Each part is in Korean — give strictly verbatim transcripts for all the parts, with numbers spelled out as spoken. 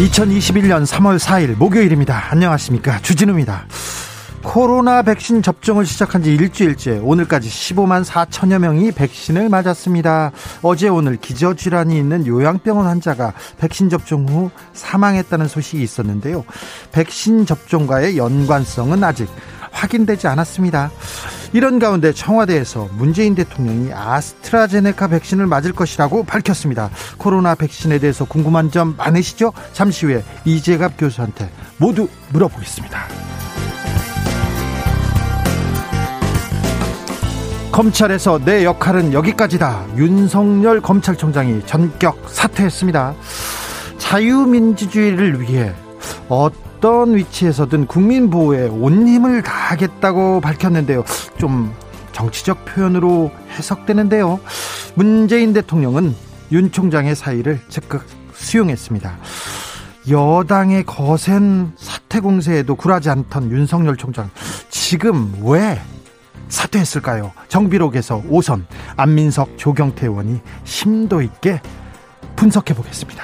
이천이십일년 삼월 사일 목요일입니다. 안녕하십니까, 주진우입니다. 코로나 백신 접종을 시작한 지 일주일째 오늘까지 십오만 사천여 명이 백신을 맞았습니다. 어제 오늘 기저질환이 있는 요양병원 환자가 백신 접종 후 사망했다는 소식이 있었는데요. 백신 접종과의 연관성은 아직 확인되지 않았습니다. 이런 가운데 청와대에서 문재인 대통령이 아스트라제네카 백신을 맞을 것이라고 밝혔습니다. 코로나 백신에 대해서 궁금한 점 많으시죠? 잠시 후에 이재갑 교수한테 모두 물어보겠습니다. 검찰에서 내 역할은 여기까지다. 윤석열 검찰총장이 전격 사퇴했습니다. 자유민주주의를 위해 어떤 어떤 위치에서든 국민 보호에 온 힘을 다하겠다고 밝혔는데요. 좀 정치적 표현으로 해석되는데요. 문재인 대통령은 윤 총장의 사의를 즉각 수용했습니다. 여당의 거센 사퇴 공세에도 굴하지 않던 윤석열 총장, 지금 왜 사퇴했을까요? 정비록에서 오선 안민석, 조경태 의원이 심도 있게 분석해 보겠습니다.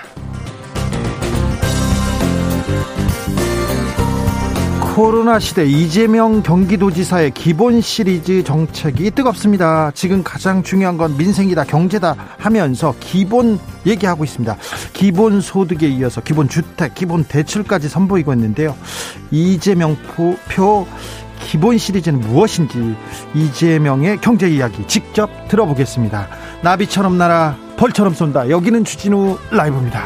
코로나 시대 이재명 경기도지사의 기본 시리즈 정책이 뜨겁습니다. 지금 가장 중요한 건 민생이다, 경제다 하면서 기본 얘기하고 있습니다. 기본 소득에 이어서 기본 주택, 기본 대출까지 선보이고 있는데요. 이재명 표, 표 기본 시리즈는 무엇인지 이재명의 경제 이야기 직접 들어보겠습니다. 나비처럼 날아 벌처럼 쏜다. 여기는 주진우 라이브입니다.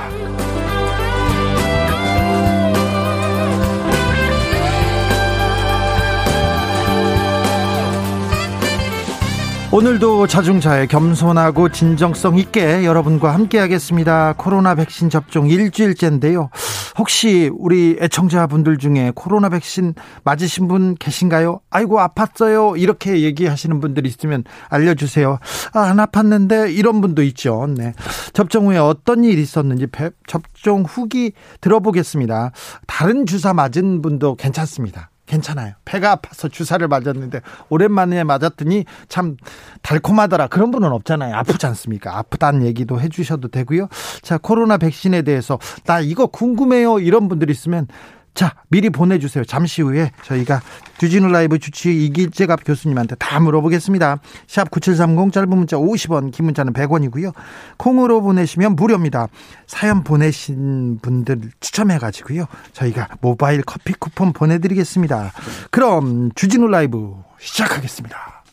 오늘도 자중자애 겸손하고 진정성 있게 여러분과 함께하겠습니다. 코로나 백신 접종 일주일째인데요. 혹시 우리 애청자분들 중에 코로나 백신 맞으신 분 계신가요? 아이고 아팠어요, 이렇게 얘기하시는 분들이 있으면 알려주세요. 아, 안 아팠는데, 이런 분도 있죠. 네. 접종 후에 어떤 일이 있었는지 접종 후기 들어보겠습니다. 다른 주사 맞은 분도 괜찮습니다. 괜찮아요. 배가 아파서 주사를 맞았는데 오랜만에 맞았더니 참 달콤하더라, 그런 분은 없잖아요. 아프지 않습니까? 아프다는 얘기도 해주셔도 되고요. 자, 코로나 백신에 대해서 나 이거 궁금해요, 이런 분들 있으면 자 미리 보내주세요. 잠시 후에 저희가 주진우 라이브 주치 이기재갑 교수님한테 다 물어보겠습니다. 샵 구칠삼공, 짧은 문자 오십 원, 긴 문자는 백 원이고요. 콩으로 보내시면 무료입니다. 사연 보내신 분들 추첨해가지고요, 저희가 모바일 커피 쿠폰 보내드리겠습니다. 그럼 주진우 라이브 시작하겠습니다.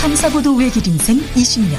탐사보도 외길 인생 이십 년,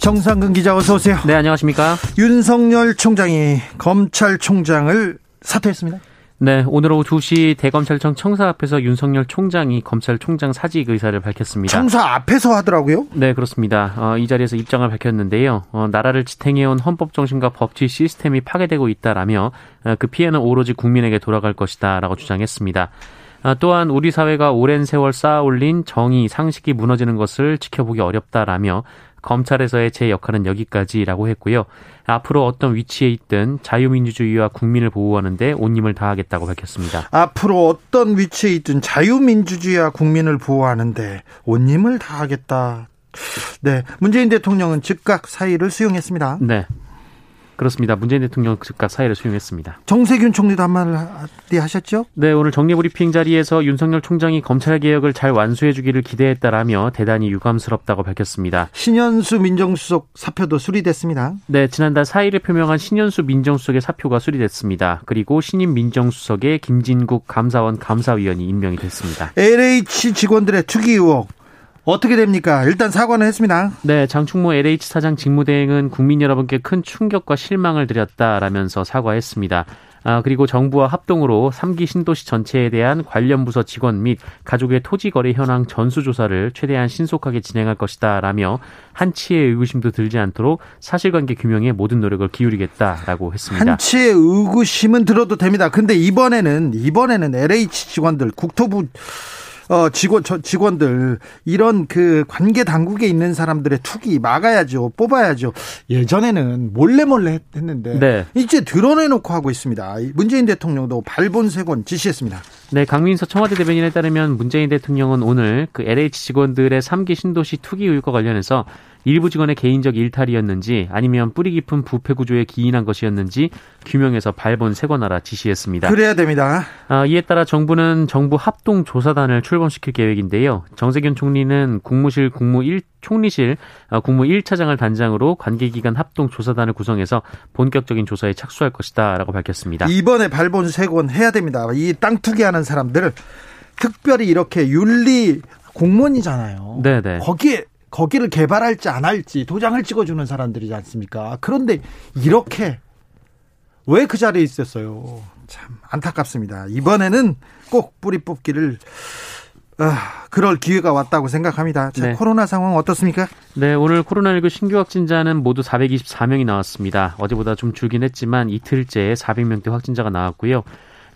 정상근 기자 어서 오세요. 네, 안녕하십니까. 윤석열 총장이 검찰총장을 사퇴했습니다. 네, 오늘 오후 두 시 대검찰청 청사 앞에서 윤석열 총장이 검찰총장 사직 의사를 밝혔습니다. 청사 앞에서 하더라고요? 네, 그렇습니다. 어, 이 자리에서 입장을 밝혔는데요. 어, 나라를 지탱해온 헌법정신과 법치 시스템이 파괴되고 있다라며 어, 그 피해는 오로지 국민에게 돌아갈 것이다 라고 주장했습니다. 또한 우리 사회가 오랜 세월 쌓아올린 정의, 상식이 무너지는 것을 지켜보기 어렵다라며 검찰에서의 제 역할은 여기까지라고 했고요. 앞으로 어떤 위치에 있든 자유민주주의와 국민을 보호하는 데 온 힘을 다하겠다고 밝혔습니다. 앞으로 어떤 위치에 있든 자유민주주의와 국민을 보호하는 데 온 힘을 다하겠다. 네, 문재인 대통령은 즉각 사의를 수용했습니다. 네. 그렇습니다. 문재인 대통령 즉각 사의를 수용했습니다. 정세균 총리도 한마디 하셨죠? 네, 오늘 정례브리핑 자리에서 윤석열 총장이 검찰개혁을 잘 완수해주기를 기대했다라며 대단히 유감스럽다고 밝혔습니다. 신현수 민정수석 사표도 수리됐습니다. 네, 지난달 사의를 표명한 신현수 민정수석의 사표가 수리됐습니다. 그리고 신임 민정수석의 김진국 감사원 감사위원이 임명이 됐습니다. 엘에이치 직원들의 투기 의혹 어떻게 됩니까? 일단 사과는 했습니다. 네, 장충모 엘에이치 사장 직무대행은 국민 여러분께 큰 충격과 실망을 드렸다라면서 사과했습니다. 아, 그리고 정부와 합동으로 삼 기 신도시 전체에 대한 관련 부서 직원 및 가족의 토지 거래 현황 전수조사를 최대한 신속하게 진행할 것이다 라며 한치의 의구심도 들지 않도록 사실관계 규명에 모든 노력을 기울이겠다라고 했습니다. 한치의 의구심은 들어도 됩니다. 근데 이번에는, 이번에는 엘에이치 직원들, 국토부 어, 직원, 저, 직원들, 이런 그 관계 당국에 있는 사람들의 투기 막아야죠. 뽑아야죠. 예전에는 몰래몰래 몰래 했는데, 네. 이제 드러내놓고 하고 있습니다. 문재인 대통령도 발본색원 지시했습니다. 네, 강민석 청와대 대변인에 따르면 문재인 대통령은 오늘 그 엘에이치 직원들의 삼 기 신도시 투기 의혹과 관련해서 일부 직원의 개인적 일탈이었는지 아니면 뿌리 깊은 부패 구조에 기인한 것이었는지 규명해서 발본색원하라 지시했습니다. 그래야 됩니다. 아, 이에 따라 정부는 정부 합동 조사단을 출범시킬 계획인데요. 정세균 총리는 국무실 국무 일 총리실 국무 일 차장을 단장으로 관계기관 합동 조사단을 구성해서 본격적인 조사에 착수할 것이다라고 밝혔습니다. 이번에 발본색원 해야 됩니다. 이 땅 투기하는 사람들을 특별히 이렇게 윤리 공무원이잖아요. 네네. 거기에 거기를 개발할지 안 할지 도장을 찍어주는 사람들이지 않습니까? 그런데 이렇게 왜 그 자리에 있었어요? 참 안타깝습니다. 이번에는 꼭 뿌리 뽑기를 아, 그럴 기회가 왔다고 생각합니다. 자, 네. 코로나 상황 어떻습니까? 네, 오늘 코로나십구 신규 확진자는 모두 사백이십사 명이 나왔습니다. 어제보다 좀 줄긴 했지만 이틀째 사백 명대 확진자가 나왔고요.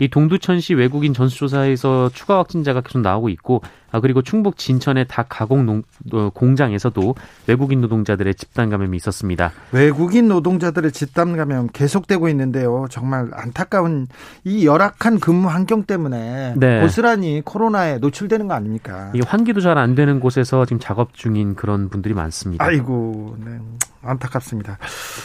이 동두천시 외국인 전수조사에서 추가 확진자가 계속 나오고 있고, 아, 그리고 충북 진천의 닭 가공 농, 어, 공장에서도 외국인 노동자들의 집단 감염이 있었습니다. 외국인 노동자들의 집단 감염 계속되고 있는데요. 정말 안타까운 이 열악한 근무 환경 때문에 네. 고스란히 코로나에 노출되는 거 아닙니까? 이게 환기도 잘 안 되는 곳에서 지금 작업 중인 그런 분들이 많습니다. 아이고, 네. 안타깝습니다.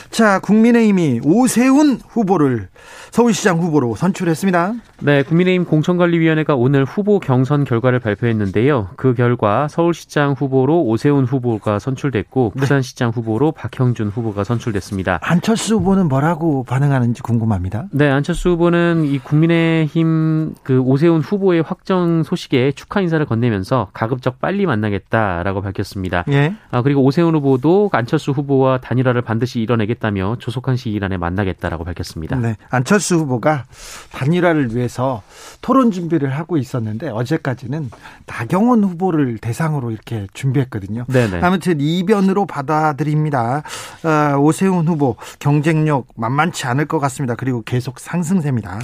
자, 국민의힘이 오세훈 후보를 서울시장 후보로 선출했습니다. 네, 국민의힘 공천관리위원회가 오늘 후보 경선 결과를 발표했는데요. 그 결과 서울시장 후보로 오세훈 후보가 선출됐고 부산시장 후보로 박형준 후보가 선출됐습니다. 안철수 후보는 뭐라고 반응하는지 궁금합니다. 네, 안철수 후보는 이 국민의힘 그 오세훈 후보의 확정 소식에 축하 인사를 건네면서 가급적 빨리 만나겠다라고 밝혔습니다. 예. 아, 그리고 오세훈 후보도 안철수 후보와 단일화를 반드시 이뤄내겠다며 조속한 시일 안에 만나겠다라고 밝혔습니다. 네, 안철수 후보가 단일화를 위해서 토론 준비를 하고 있었는데 어제까지는 나경원 후보를 대상으로 이렇게 준비했거든요. 네네. 아무튼 이변으로 받아들입니다. 어, 오세훈 후보 경쟁력 만만치 않을 것 같습니다. 그리고 계속 상승세입니다.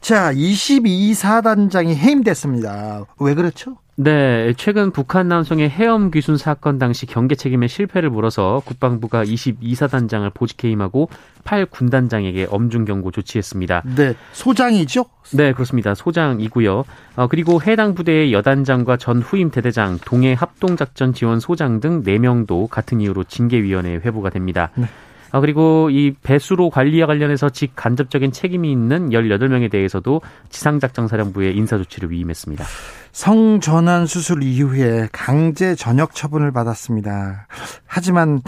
자, 이십이 사단장이 해임됐습니다. 왜 그렇죠? 네, 최근 북한 남성의 해엄 귀순 사건 당시 경계 책임의 실패를 물어서 국방부가 이십이 사단장을 보직 해임하고 팔 군단장에게 엄중 경고 조치했습니다. 네, 소장이죠? 네, 그렇습니다. 소장이고요. 어, 그리고 해당 부대의 여단장과 전 후임 대대장, 동해 합동작전 지원 소장 등 네 명도 같은 이유로 징계위원회에 회부가 됩니다. 네. 아, 그리고 이 배수로 관리와 관련해서 직 간접적인 책임이 있는 열여덟 명에 대해서도 지상작전사령부의 인사조치를 위임했습니다. 성전환 수술 이후에 강제 전역 처분을 받았습니다. 하지만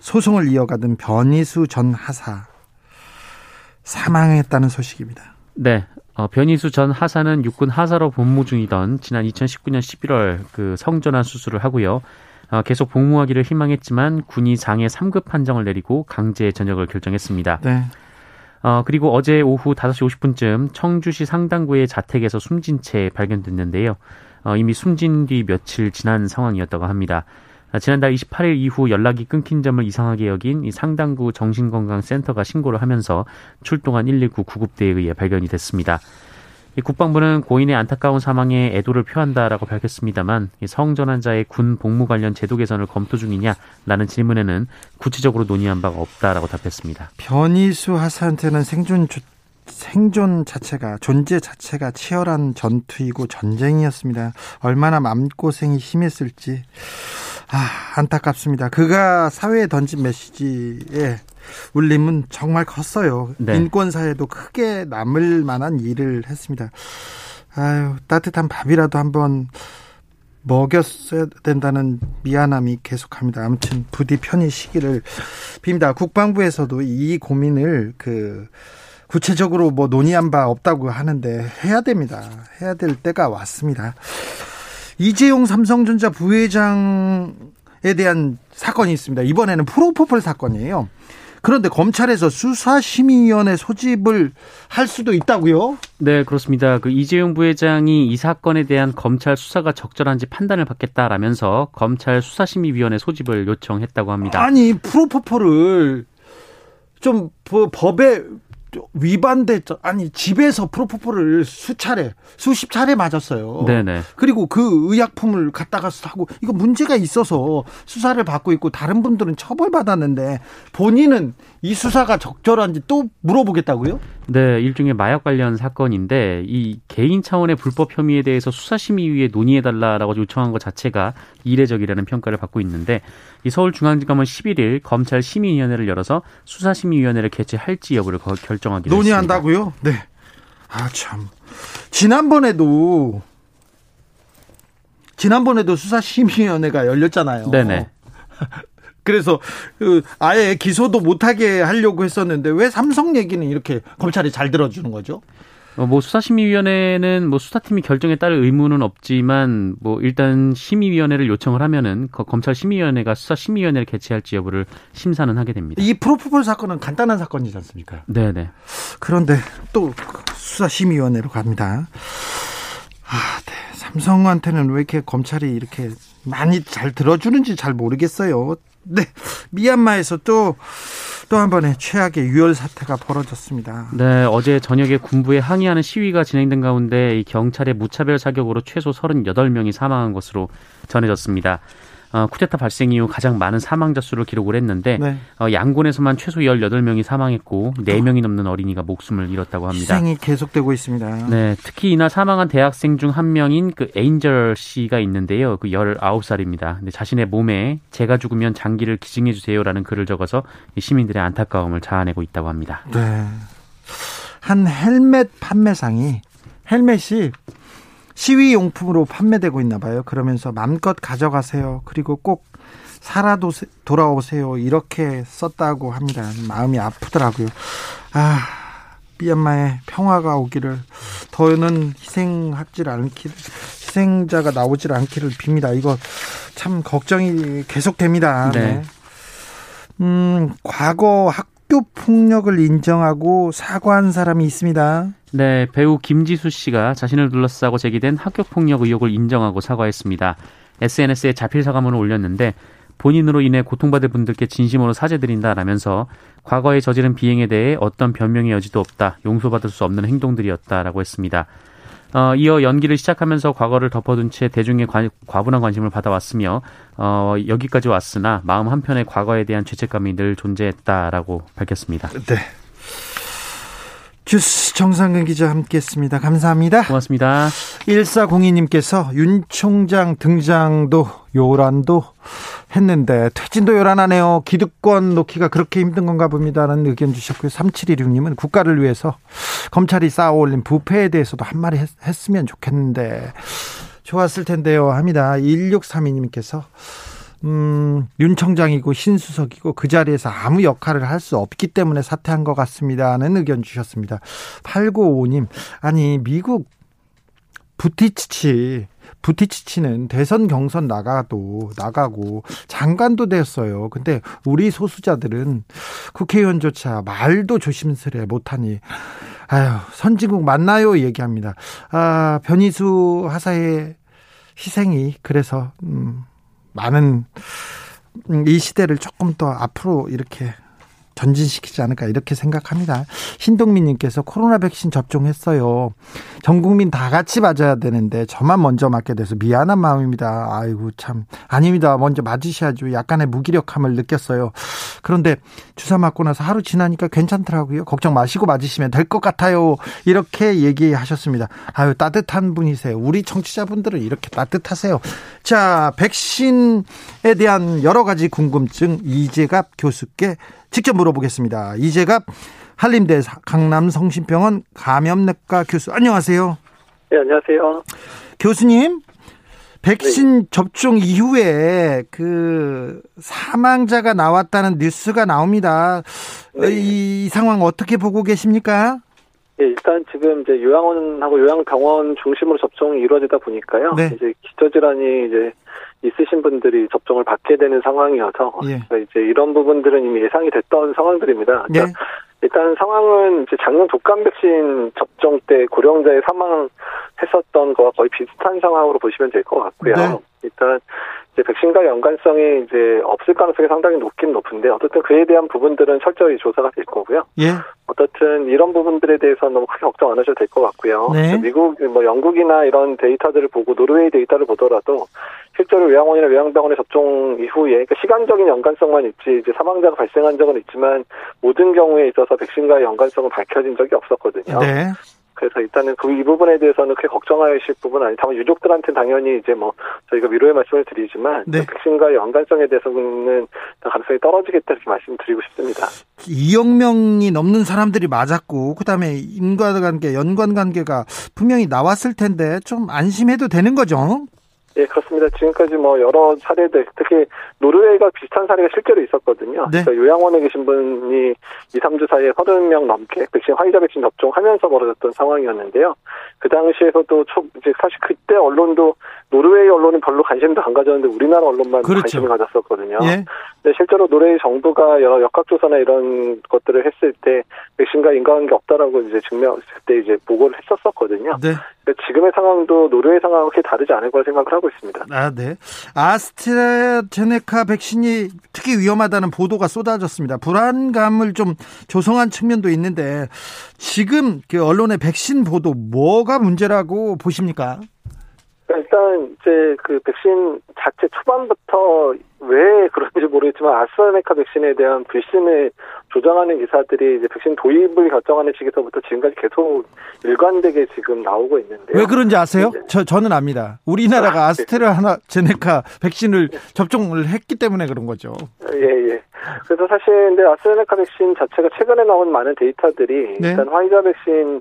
소송을 이어가던 변희수 전 하사 사망했다는 소식입니다. 네. 어, 변희수 전 하사는 육군 하사로 복무 중이던 지난 이천십구 년 십일월 그 성전환 수술을 하고요. 계속 복무하기를 희망했지만 군이 장애 삼 급 판정을 내리고 강제 전역을 결정했습니다. 네. 어, 그리고 어제 오후 다섯 시 오십 분쯤 청주시 상당구의 자택에서 숨진 채 발견됐는데요. 어, 이미 숨진 뒤 며칠 지난 상황이었다고 합니다. 아, 지난달 이십팔 일 이후 연락이 끊긴 점을 이상하게 여긴 이 상당구 정신건강센터가 신고를 하면서 출동한 일일구 구급대에 의해 발견이 됐습니다. 국방부는 고인의 안타까운 사망에 애도를 표한다라고 밝혔습니다만 성전환자의 군 복무 관련 제도 개선을 검토 중이냐라는 질문에는 구체적으로 논의한 바가 없다라고 답했습니다. 변희수 하사한테는 생존, 생존 자체가 존재 자체가 치열한 전투이고 전쟁이었습니다. 얼마나 마음고생이 심했을지 아, 안타깝습니다. 그가 사회에 던진 메시지에 울림은 정말 컸어요. 네. 인권사회도 크게 남을 만한 일을 했습니다. 아유, 따뜻한 밥이라도 한번 먹였어야 된다는 미안함이 계속합니다. 아무튼 부디 편히 쉬기를 빕니다. 국방부에서도 이 고민을 그 구체적으로 뭐 논의한 바 없다고 하는데 해야 됩니다. 해야 될 때가 왔습니다. 이재용 삼성전자 부회장에 대한 사건이 있습니다. 이번에는 프로포폴 사건이에요. 그런데 검찰에서 수사심의위원회 소집을 할 수도 있다고요? 네, 그렇습니다. 그 이재용 부회장이 이 사건에 대한 검찰 수사가 적절한지 판단을 받겠다라면서 검찰 수사심의위원회 소집을 요청했다고 합니다. 아니, 프로포폴을 좀 법에 위반됐죠. 아니, 집에서 프로포폴을 수차례, 수십 차례 맞았어요. 네네. 그리고 그 의약품을 갖다가 사고, 이거 문제가 있어서 수사를 받고 있고, 다른 분들은 처벌받았는데, 본인은 이 수사가 적절한지 또 물어보겠다고요? 네, 일종의 마약 관련 사건인데, 이 개인 차원의 불법 혐의에 대해서 수사심의위에 논의해달라라고 요청한 것 자체가 이례적이라는 평가를 받고 있는데, 이 서울중앙지검은 십일 일 검찰 심의위원회를 열어서 수사심의위원회를 개최할지 여부를 결정하기로 논의한다고요? 했습니다. 논의한다고요? 네. 아, 참. 지난번에도, 지난번에도 수사심의위원회가 열렸잖아요. 네네. 그래서 아예 기소도 못하게 하려고 했었는데 왜 삼성 얘기는 이렇게 검찰이 잘 들어주는 거죠? 뭐 수사심의위원회는 뭐 수사팀이 결정에 따를 의무는 없지만 뭐 일단 심의위원회를 요청을 하면은 검찰 심의위원회가 수사심의위원회를 개최할지 여부를 심사는 하게 됩니다. 이 프로포폴 사건은 간단한 사건이지 않습니까? 네네. 그런데 또 수사심의위원회로 갑니다. 아, 네. 삼성한테는 왜 이렇게 검찰이 이렇게 많이 잘 들어주는지 잘 모르겠어요. 네, 미얀마에서 또 또 한 번의 최악의 유혈 사태가 벌어졌습니다. 네, 어제 저녁에 군부에 항의하는 시위가 진행된 가운데 이 경찰의 무차별 사격으로 최소 서른여덟 명이 사망한 것으로 전해졌습니다. 어, 쿠데타 발생 이후 가장 많은 사망자 수를 기록을 했는데 네. 어, 양곤에서만 최소 열여덟 명이 사망했고 네 명이 넘는 어린이가 목숨을 잃었다고 합니다. 희생이 계속되고 있습니다. 네, 특히 이날 사망한 대학생 중 한 명인 그 에인절 씨가 있는데요. 그 열아홉 살입니다. 근데 자신의 몸에 제가 죽으면 장기를 기증해 주세요라는 글을 적어서 시민들의 안타까움을 자아내고 있다고 합니다. 네, 한 헬멧 판매상이 헬멧이 시위용품으로 판매되고 있나 봐요. 그러면서 맘껏 가져가세요. 그리고 꼭 살아도 돌아오세요. 이렇게 썼다고 합니다. 마음이 아프더라고요. 아, 미얀마에 평화가 오기를, 더는 희생하지 않기를, 희생자가 나오질 않기를 빕니다. 이거 참 걱정이 계속됩니다. 네. 음, 과거 학교 폭력을 인정하고 사과한 사람이 있습니다. 네, 배우 김지수 씨가 자신을 둘러싸고 제기된 학교폭력 의혹을 인정하고 사과했습니다. 에스엔에스에 자필 사과문을 올렸는데 본인으로 인해 고통받을 분들께 진심으로 사죄드린다라면서 과거에 저지른 비행에 대해 어떤 변명의 여지도 없다, 용서받을 수 없는 행동들이었다라고 했습니다. 어, 이어 연기를 시작하면서 과거를 덮어둔 채 대중의 관, 과분한 관심을 받아왔으며 어, 여기까지 왔으나 마음 한편에 과거에 대한 죄책감이 늘 존재했다라고 밝혔습니다. 네. 주스 정상근 기자 함께했습니다. 감사합니다. 고맙습니다. 일사공이 님께서 윤 총장 등장도 요란도 했는데 퇴진도 요란하네요. 기득권 놓기가 그렇게 힘든 건가 봅니다라는 의견 주셨고요. 삼칠일육 님은 국가를 위해서 검찰이 쌓아올린 부패에 대해서도 한마디 했, 했으면 좋겠는데 좋았을 텐데요 합니다. 일육삼이 님께서 음, 윤 총장이고 신수석이고 그 자리에서 아무 역할을 할 수 없기 때문에 사퇴한 것 같습니다는 의견 주셨습니다. 팔구오오 님, 아니 미국 부티치치 부티치치는 대선 경선 나가도 나가고 장관도 됐어요. 근데 우리 소수자들은 국회의원조차 말도 조심스레 못하니 아유, 선진국 맞나요? 얘기합니다. 아, 변희수 하사의 희생이 그래서 음. 많은 이 시대를 조금 더 앞으로 이렇게 전진시키지 않을까 이렇게 생각합니다. 신동민 님께서 코로나 백신 접종했어요. 전 국민 다 같이 맞아야 되는데 저만 먼저 맞게 돼서 미안한 마음입니다. 아이고 참 아닙니다. 먼저 맞으셔야죠. 약간의 무기력함을 느꼈어요. 그런데 주사 맞고 나서 하루 지나니까 괜찮더라고요. 걱정 마시고 맞으시면 될 것 같아요. 이렇게 얘기하셨습니다. 아유 따뜻한 분이세요. 우리 청취자분들은 이렇게 따뜻하세요. 자, 백신에 대한 여러 가지 궁금증 이재갑 교수께 직접 물어보겠습니다. 이재갑 한림대 강남성심병원 감염내과 교수, 안녕하세요. 네, 안녕하세요. 교수님, 백신 네. 접종 이후에 그 사망자가 나왔다는 뉴스가 나옵니다. 네. 이 상황 어떻게 보고 계십니까? 예, 일단 지금 이제 요양원하고 요양병원 중심으로 접종이 이루어지다 보니까요. 네. 이제 기저질환이 이제 있으신 분들이 접종을 받게 되는 상황이어서 예. 그러니까 이제 이런 부분들은 이미 예상이 됐던 상황들입니다. 그러니까 네. 일단 상황은 이제 작년 독감 백신 접종 때 고령자의 사망했었던 거와 거의 비슷한 상황으로 보시면 될 것 같고요. 네. 일단 이제 백신과 연관성이 이제 없을 가능성이 상당히 높긴 높은데 어쨌든 그에 대한 부분들은 철저히 조사가 될 거고요. 예. 어쨌든 이런 부분들에 대해서는 너무 크게 걱정 안 하셔도 될 것 같고요. 네. 미국, 뭐 영국이나 이런 데이터들을 보고 노르웨이 데이터를 보더라도 실제로 요양원이나 요양병원의 접종 이후에 그러니까 시간적인 연관성만 있지 이제 사망자가 발생한 적은 있지만 모든 경우에 있어서 백신과의 연관성은 밝혀진 적이 없었거든요. 네. 그래서 일단은 그 이 부분에 대해서는 크게 걱정하실 부분은 아니고 다만 유족들한테는 당연히 이제 뭐 저희가 위로의 말씀을 드리지만 네. 백신과의 연관성에 대해서는 가능성이 떨어지겠다 이렇게 말씀드리고 싶습니다. 이억 명이 넘는 사람들이 맞았고 그다음에 인과관계, 연관관계가 분명히 나왔을 텐데 좀 안심해도 되는 거죠? 예, 그렇습니다. 지금까지 뭐 여러 사례들, 특히 노르웨이가 비슷한 사례가 실제로 있었거든요. 네. 그러니까 요양원에 계신 분이 이삼 주 사이에 삼십 명 넘게 백신, 화이자 백신 접종하면서 벌어졌던 상황이었는데요. 그 당시에서도 초, 이제 사실 그때 언론도 노르웨이 언론은 별로 관심도 안 가졌는데 우리나라 언론만 그렇죠. 관심을 가졌었거든요. 예. 근데 실제로 노르웨이 정부가 여러 역학조사나 이런 것들을 했을 때 백신과 인과관계 없다라고 이제 증명, 그때 이제 보고를 했었었거든요. 네. 그러니까 지금의 상황도 노르웨이 상황과 그렇게 다르지 않을 거라 생각을 하고 있습니다. 아, 네. 아스트라제네카 백신이 특히 위험하다는 보도가 쏟아졌습니다. 불안감을 좀 조성한 측면도 있는데 지금 그 언론의 백신 보도 뭐가 문제라고 보십니까? 일단 이제 그 백신 자체 초반부터 왜 그런지 모르겠지만 아스트라제네카 백신에 대한 불신을 조장하는 기사들이 이제 백신 도입을 결정하는 시기서부터 지금까지 계속 일관되게 지금 나오고 있는데요. 왜 그런지 아세요? 네. 저 저는 압니다. 우리나라가 아, 아스트라제네카 네. 백신을 네. 접종을 했기 때문에 그런 거죠. 예예. 예. 그래서 사실 근데 아스트라제네카 백신 자체가 최근에 나온 많은 데이터들이 네. 일단 화이자 백신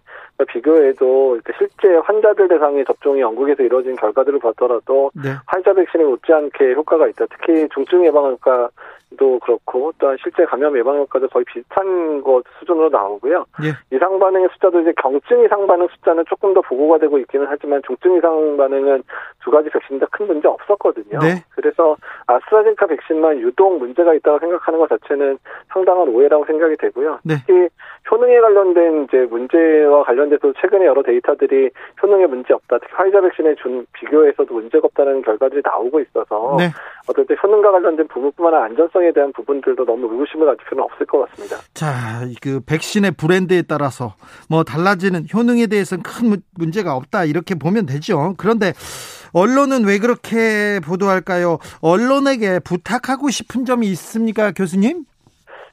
비교해도 실제 환자들 대상의 접종이 영국에서 이루어진 결과들을 봤더라도 네. 화이자 백신에 못지않게 효과가 있다. 특히 중증 예방 효과도 그렇고 또한 실제 감염 예방 효과도 거의 비슷한 것 수준으로 나오고요. 예. 이상 반응의 숫자도 이제 경증 이상 반응 숫자는 조금 더 보고가 되고 있기는 하지만 중증 이상 반응은 두 가지 백신 다 큰 문제 없었거든요. 네. 그래서 아스트라제네카 백신만 유독 문제가 있다고 생각하는 것 자체는 상당한 오해라고 생각이 되고요. 네. 특히 효능에 관련된 이제 문제와 관련 그런데도 최근에 여러 데이터들이 효능에 문제 없다. 특히 화이자 백신에 준 비교에서도 문제가 없다는 결과들이 나오고 있어서 네. 어떨 때 효능과 관련된 부분뿐만 아니라 안전성에 대한 부분들도 너무 의구심을 가질 필요는 없을 것 같습니다. 자, 그 백신의 브랜드에 따라서 뭐 달라지는 효능에 대해서는 큰 문제가 없다 이렇게 보면 되죠. 그런데 언론은 왜 그렇게 보도할까요? 언론에게 부탁하고 싶은 점이 있습니까, 교수님?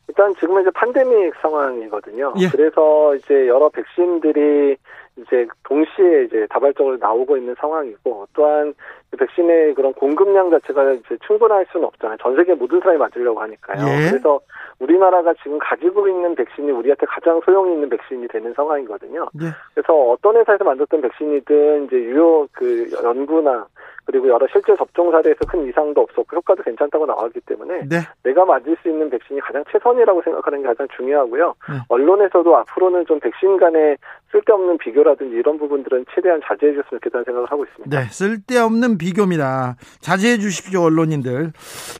일단 지금은 이제 팬데믹 상황이거든요. 예. 그래서 이제 여러 백신들이 이제 동시에 이제 다발적으로 나오고 있는 상황이고 또한 백신의 그런 공급량 자체가 이제 충분할 수는 없잖아요. 전 세계 모든 사람이 맞으려고 하니까요. 예. 그래서 우리나라가 지금 가지고 있는 백신이 우리한테 가장 소용이 있는 백신이 되는 상황이거든요. 예. 그래서 어떤 회사에서 만들었던 백신이든 이제 유효 그 연구나 그리고 여러 실제 접종 사례에서 큰 이상도 없었고 효과도 괜찮다고 나왔기 때문에 네. 내가 맞을 수 있는 백신이 가장 최선이라고 생각하는 게 가장 중요하고요. 네. 언론에서도 앞으로는 좀 백신 간의 쓸데없는 비교라든지 이런 부분들은 최대한 자제해 주셨으면 좋겠다는 생각을 하고 있습니다. 네, 쓸데없는 비교입니다. 자제해 주십시오, 언론인들.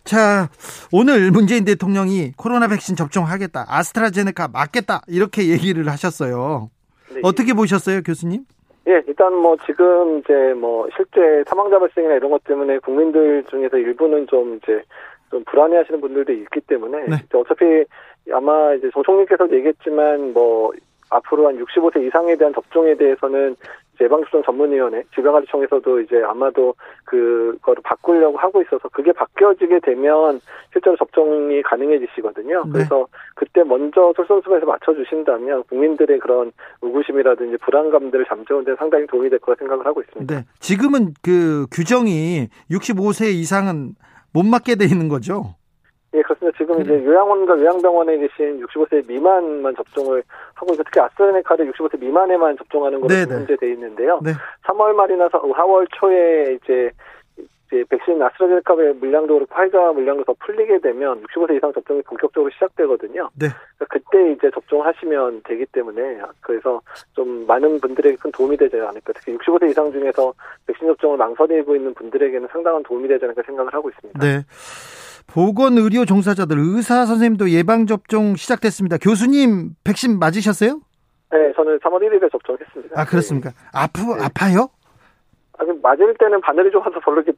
자, 오늘 문재인 대통령이 코로나 백신 접종하겠다, 아스트라제네카 맞겠다 이렇게 얘기를 하셨어요. 네. 어떻게 보셨어요, 교수님? 예, 일단 뭐 지금 이제 뭐 실제 사망자 발생이나 이런 것 때문에 국민들 중에서 일부는 좀 이제 좀 불안해하시는 분들도 있기 때문에 네. 어차피 아마 이제 정 총리께서도 얘기했지만 뭐 앞으로 한 육십오 세 이상에 대한 접종에 대해서는 예방접종 전문위원회, 질병관리청에서도 이제 아마도 그거를 바꾸려고 하고 있어서 그게 바뀌어지게 되면 실제로 접종이 가능해지시거든요. 네. 그래서 그때 먼저 솔선수범해서 맞춰주신다면 국민들의 그런 의구심이라든지 불안감들을 잠재우는 데 상당히 도움이 될 거라 생각을 하고 있습니다. 네. 지금은 그 규정이 육십오 세 이상은 못 맞게 돼 있는 거죠? 예, 그렇습니다. 지금 이제 요양원과 요양병원에 계신 육십오 세 미만만 접종을 하고 있고, 특히 아스트라제네카를 육십오 세 미만에만 접종하는 것으로 문제되어 있는데요. 네. 삼월 말이나 사월 초에 이제, 이제 백신 아스트라제네카 물량도 그렇고 화이자 물량도 더 풀리게 되면 육십오 세 이상 접종이 본격적으로 시작되거든요. 네. 그때 이제 접종하시면 되기 때문에 그래서 좀 많은 분들에게 큰 도움이 되지 않을까. 특히 육십오 세 이상 중에서 백신 접종을 망설이고 있는 분들에게는 상당한 도움이 되지 않을까 생각을 하고 있습니다. 네. 보건의료 종사자들, 의사 선생님도 예방접종 시작됐습니다. 교수님 백신 맞으셨어요? 네, 저는 삼월 일일에 접종했습니다. 아, 그렇습니까? 네. 아프, 네. 아파요? 아니, 맞을 때는 바늘이 좋아서 별로 이렇게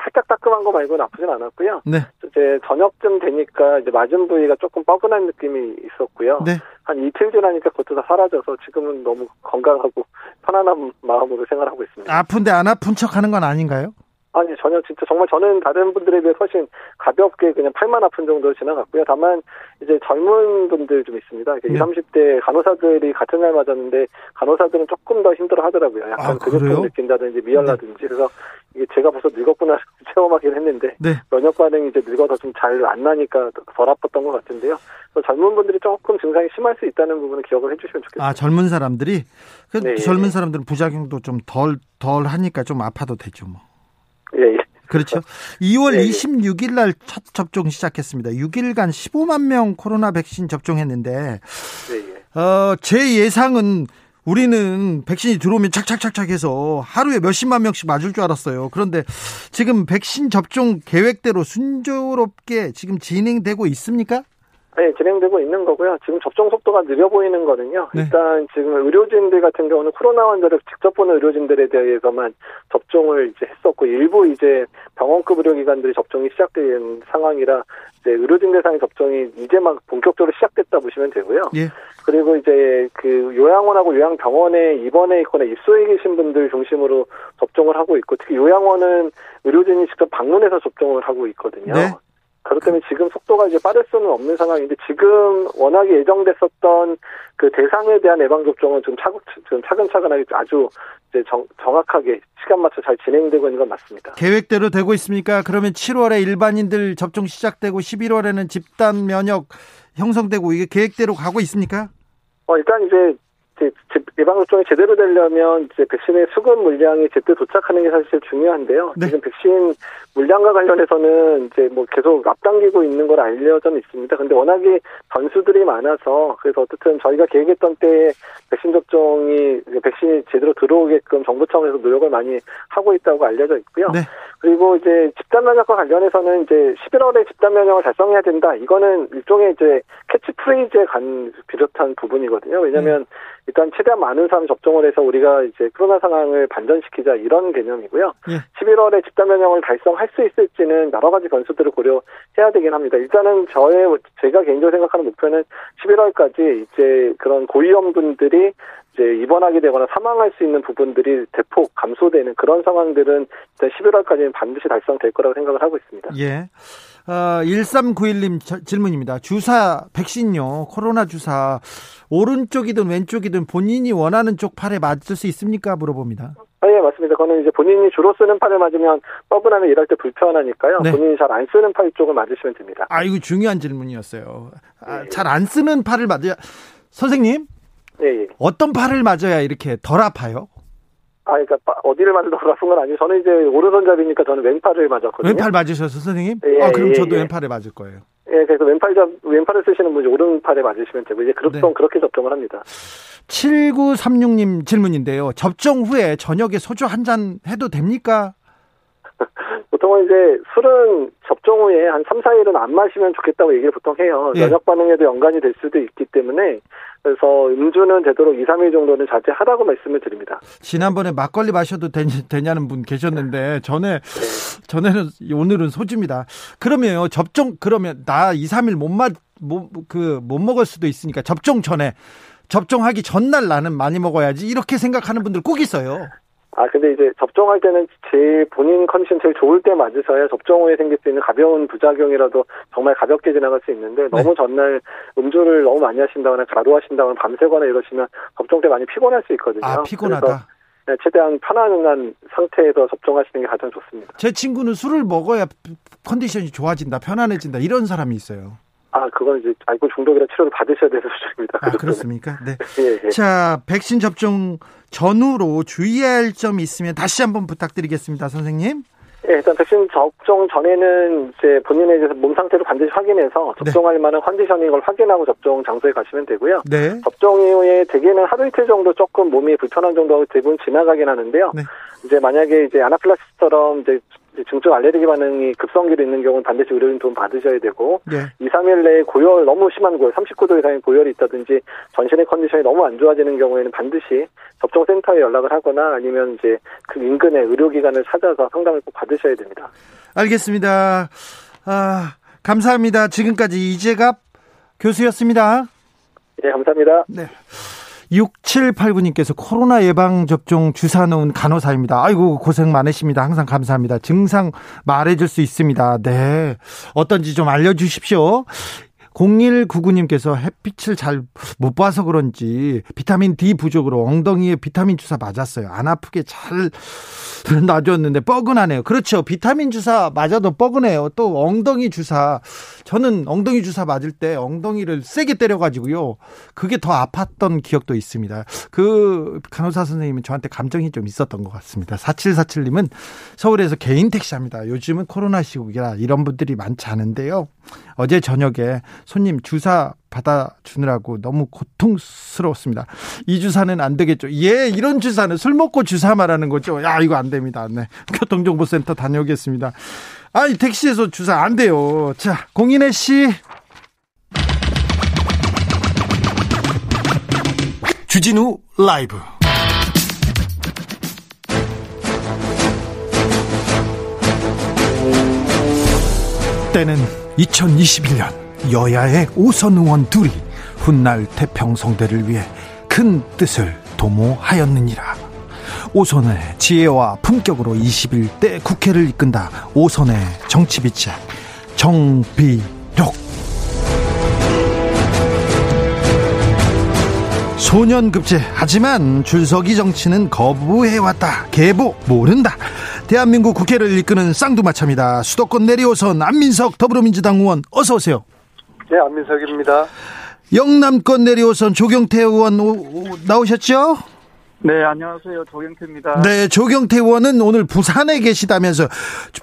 살짝 따끔한 거 말고는 아프진 않았고요. 네. 이제 저녁쯤 되니까 이제 맞은 부위가 조금 뻐근한 느낌이 있었고요. 네. 한 이틀 지나니까 그것도 다 사라져서 지금은 너무 건강하고 편안한 마음으로 생활하고 있습니다. 아픈데 안 아픈 척 하는 건 아닌가요? 아니, 전혀 진짜 정말 저는 다른 분들에 비해 훨씬 가볍게 그냥 팔만 아픈 정도로 지나갔고요. 다만 이제 젊은 분들 좀 있습니다. 네. 이십, 삼십대 간호사들이 같은 날 맞았는데 간호사들은 조금 더 힘들어 하더라고요. 약간 근육통 아, 느낀다든지 미열라든지. 네. 그래서 이게 제가 벌써 늙었구나 체험하긴 했는데 네. 면역 반응이 이제 늙어서 좀 잘 안 나니까 덜 아팠던 것 같은데요. 그래서 젊은 분들이 조금 증상이 심할 수 있다는 부분을 기억을 해주시면 좋겠습니다. 아, 젊은 사람들이? 네. 젊은 사람들은 부작용도 좀 덜 덜 하니까 좀 아파도 되죠 뭐. 예, 예. 그렇죠. 이월 예, 예. 이십육일 날 첫 접종 시작했습니다. 육 일간 십오만 명 코로나 백신 접종했는데 예, 예. 어, 제 예상은 우리는 백신이 들어오면 착착착착 해서 하루에 몇십만 명씩 맞을 줄 알았어요. 그런데 지금 백신 접종 계획대로 순조롭게 지금 진행되고 있습니까? 네, 진행되고 있는 거고요. 지금 접종 속도가 느려 보이는 거는요. 네. 일단 지금 의료진들 같은 경우는 코로나 환자를 직접 보는 의료진들에 대해서만 접종을 이제 했었고 일부 이제 병원급 의료기관들이 접종이 시작된 상황이라 이제 의료진 대상의 접종이 이제 막 본격적으로 시작됐다 보시면 되고요. 예. 그리고 이제 그 요양원하고 요양병원에 입원해 있거나 입소해 계신 분들 중심으로 접종을 하고 있고 특히 요양원은 의료진이 직접 방문해서 접종을 하고 있거든요. 네. 그렇기 때문에 지금 속도가 이제 빠를 수는 없는 상황인데 지금 워낙에 예정됐었던 그 대상에 대한 예방접종은 좀 차근, 지금 차근차근하게 아주 이제 정, 정확하게 시간 맞춰 잘 진행되고 있는 건 맞습니다. 계획대로 되고 있습니까? 그러면 칠월에 일반인들 접종 시작되고 십일월에는 집단 면역 형성되고 이게 계획대로 가고 있습니까? 어, 일단 이제 예방접종이 제대로 되려면 이제 백신의 수급 물량이 제때 도착하는 게 사실 중요한데요. 네. 지금 백신 물량과 관련해서는 이제 뭐 계속 앞당기고 있는 걸 알려져 있습니다. 근데 워낙에 변수들이 많아서 그래서 어쨌든 저희가 계획했던 때에 백신 접종이 백신이 제대로 들어오게끔 정부 차원에서 노력을 많이 하고 있다고 알려져 있고요. 네. 그리고 이제 집단 면역과 관련해서는 이제 십일월에 집단 면역을 달성해야 된다. 이거는 일종의 이제 캐치프레이즈에 간 비롯한 부분이거든요. 왜냐하면 음. 일단 최대한 많은 사람 접종을 해서 우리가 이제 코로나 상황을 반전시키자 이런 개념이고요. 예. 십일월에 집단 면역을 달성할 수 있을지는 여러 가지 변수들을 고려해야 되긴 합니다. 일단은 저의 제가 개인적으로 생각하는 목표는 십일월까지 이제 그런 고위험군들이 이제 입원하게 되거나 사망할 수 있는 부분들이 대폭 감소되는 그런 상황들은 일단 십일월까지는 반드시 달성될 거라고 생각을 하고 있습니다. 예. 어, 일삼구일님 질문입니다. 주사 백신요. 코로나 주사 오른쪽이든 왼쪽이든 본인이 원하는 쪽 팔에 맞을 수 있습니까? 물어봅니다. 아, 예, 맞습니다. 그거는 이제 본인이 주로 쓰는 팔을 맞으면 뻐근하면 일할 때 불편하니까요. 네. 본인이 잘 안 쓰는 팔 쪽을 맞으시면 됩니다. 아, 이거 중요한 질문이었어요. 아, 예, 예. 잘 안 쓰는 팔을 맞아야 선생님. 예, 예. 어떤 팔을 맞아야 이렇게 덜 아파요? 아, 그러니까 어디를 맞아도 아픈 건 아니에요. 저는 이제 오른손잡이니까 저는 왼팔을 맞았거든요. 왼팔 맞으셨어요, 선생님? 예, 아, 그럼 예, 저도 예. 왼팔에 맞을 거예요. 예, 그래서 왼팔 잡 왼팔을 쓰시는 분이 오른팔에 맞으시면 되고 이제 그렇게 네. 그렇게 접종을 합니다. 칠구삼육님 질문인데요. 접종 후에 저녁에 소주 한 잔 해도 됩니까? 보통은 이제 술은 접종 후에 한 삼, 사 일은 안 마시면 좋겠다고 얘기를 보통 해요. 예. 면역 반응에도 연관이 될 수도 있기 때문에 그래서 음주는 되도록 이, 삼 일 정도는 자제하라고 말씀을 드립니다. 지난번에 막걸리 마셔도 되냐, 되냐는 분 계셨는데 전에 네. 전에는 오늘은 소주입니다. 그러면요 접종 그러면 나 이, 삼 일 못 마 못 그 못 먹을 수도 있으니까 접종 전에 접종하기 전날 나는 많이 먹어야지 이렇게 생각하는 분들 꼭 있어요. 아, 근데 이제 접종할 때는 제일 본인 컨디션 제일 좋을 때 맞으셔야 접종 후에 생길 수 있는 가벼운 부작용이라도 정말 가볍게 지나갈 수 있는데 네. 너무 전날 음주를 너무 많이 하신다거나 과도하신다거나 밤새거나 이러시면 접종 때 많이 피곤할 수 있거든요. 아, 피곤하다. 최대한 편안한 상태에서 접종하시는 게 가장 좋습니다. 제 친구는 술을 먹어야 컨디션이 좋아진다, 편안해진다 이런 사람이 있어요. 아, 그건 이제 알코올 중독이라 치료를 받으셔야 되는 수준입니다. 아, 그렇습니까? 네. 예, 예. 자, 백신 접종 전후로 주의해야 할 점이 있으면 다시 한번 부탁드리겠습니다, 선생님. 예, 일단 백신 접종 전에는 이제 본인의 몸 상태를 반드시 확인해서 접종할 네. 만한 컨디션인 걸 확인하고 접종 장소에 가시면 되고요. 네. 접종 이후에 대개는 하루 이틀 정도 조금 몸이 불편한 정도가 대부분 지나가긴 하는데요. 네. 이제 만약에 이제 아나필락시스처럼 이제 중증 알레르기 반응이 급성기로 있는 경우는 반드시 의료인 도움 받으셔야 되고 네. 이, 삼 일 내에 고열, 너무 심한 고열, 삼십구 도 이상의 고열이 있다든지 전신의 컨디션이 너무 안 좋아지는 경우에는 반드시 접종센터에 연락을 하거나 아니면 이제 그 인근의 의료기관을 찾아서 상담을 꼭 받으셔야 됩니다. 알겠습니다. 아, 감사합니다. 지금까지 이재갑 교수였습니다. 네, 감사합니다. 네. 육칠팔구 님께서 코로나 예방접종 주사 놓은 간호사입니다. 아이고 고생 많으십니다. 항상 감사합니다. 증상 말해줄 수 있습니다. 네, 어떤지 좀 알려주십시오. 공일구구 님께서 햇빛을 잘 못 봐서 그런지 비타민 디 부족으로 엉덩이에 비타민 주사 맞았어요. 안 아프게 잘 놔줬는데 뻐근하네요. 그렇죠. 비타민 주사 맞아도 뻐근해요. 또 엉덩이 주사. 저는 엉덩이 주사 맞을 때 엉덩이를 세게 때려가지고요. 그게 더 아팠던 기억도 있습니다. 그 간호사 선생님은 저한테 감정이 좀 있었던 것 같습니다. 사칠사칠 님은 서울에서 개인 택시합니다. 요즘은 코로나 시국이라 이런 분들이 많지 않은데요. 어제 저녁에 손님 주사 받아주느라고 너무 고통스러웠습니다. 이 주사는 안 되겠죠. 예, 이런 주사는 술 먹고 주사 말하는 거죠. 야, 이거 안 됩니다. 네. 교통정보센터 다녀오겠습니다. 아니, 택시에서 주사 안 돼요. 자, 공인혜 씨. 주진우 라이브. 때는 이천이십일 년 여야의 오선 의원 둘이 훗날 태평성대를 위해 큰 뜻을 도모하였느니라. 오선의 지혜와 품격으로 이십일 대 국회를 이끈다. 오선의 정치비책 정비록. 소년급제 하지만 줄서기 정치는 거부해왔다. 계보 모른다. 대한민국 국회를 이끄는 쌍두마차입니다. 수도권 내리오선 안민석 더불어민주당 의원 어서 오세요. 네, 안민석입니다. 영남권 내리오선 조경태 의원 오, 오, 나오셨죠? 네, 안녕하세요. 조경태입니다. 네, 조경태 의원은 오늘 부산에 계시다면서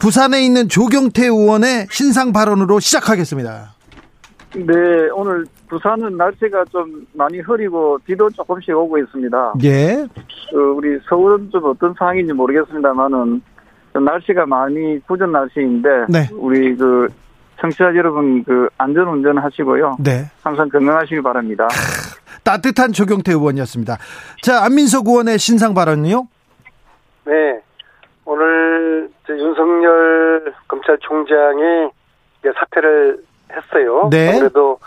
부산에 있는 조경태 의원의 신상 발언으로 시작하겠습니다. 네, 오늘 부산은 날씨가 좀 많이 흐리고 비도 조금씩 오고 있습니다. 예. 어, 우리 서울은 좀 어떤 상황인지 모르겠습니다만은 날씨가 많이 궂은 날씨인데 네. 우리 그 청취자 여러분 그 안전 운전하시고요. 네. 항상 건강하시길 바랍니다. 크, 따뜻한 조경태 의원이었습니다. 자, 안민석 의원의 신상 발언은요? 네, 오늘 윤석열 검찰총장이 사퇴를 했어요. 네. 아무래도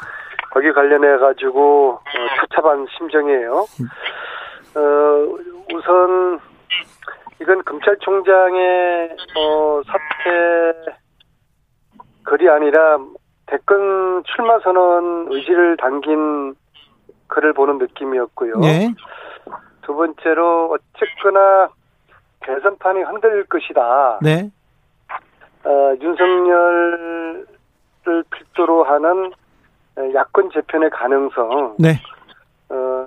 거기 관련해 가지고 처참한 심정이에요. 어, 우선 이건 검찰총장의 어, 사퇴 글이 아니라 대권 출마 선언 의지를 담긴 글을 보는 느낌이었고요. 네. 두 번째로 어쨌거나 대선판이 흔들릴 것이다. 네. 어, 윤석열 를 필두로 하는 야권 재편의 가능성. 네. 어,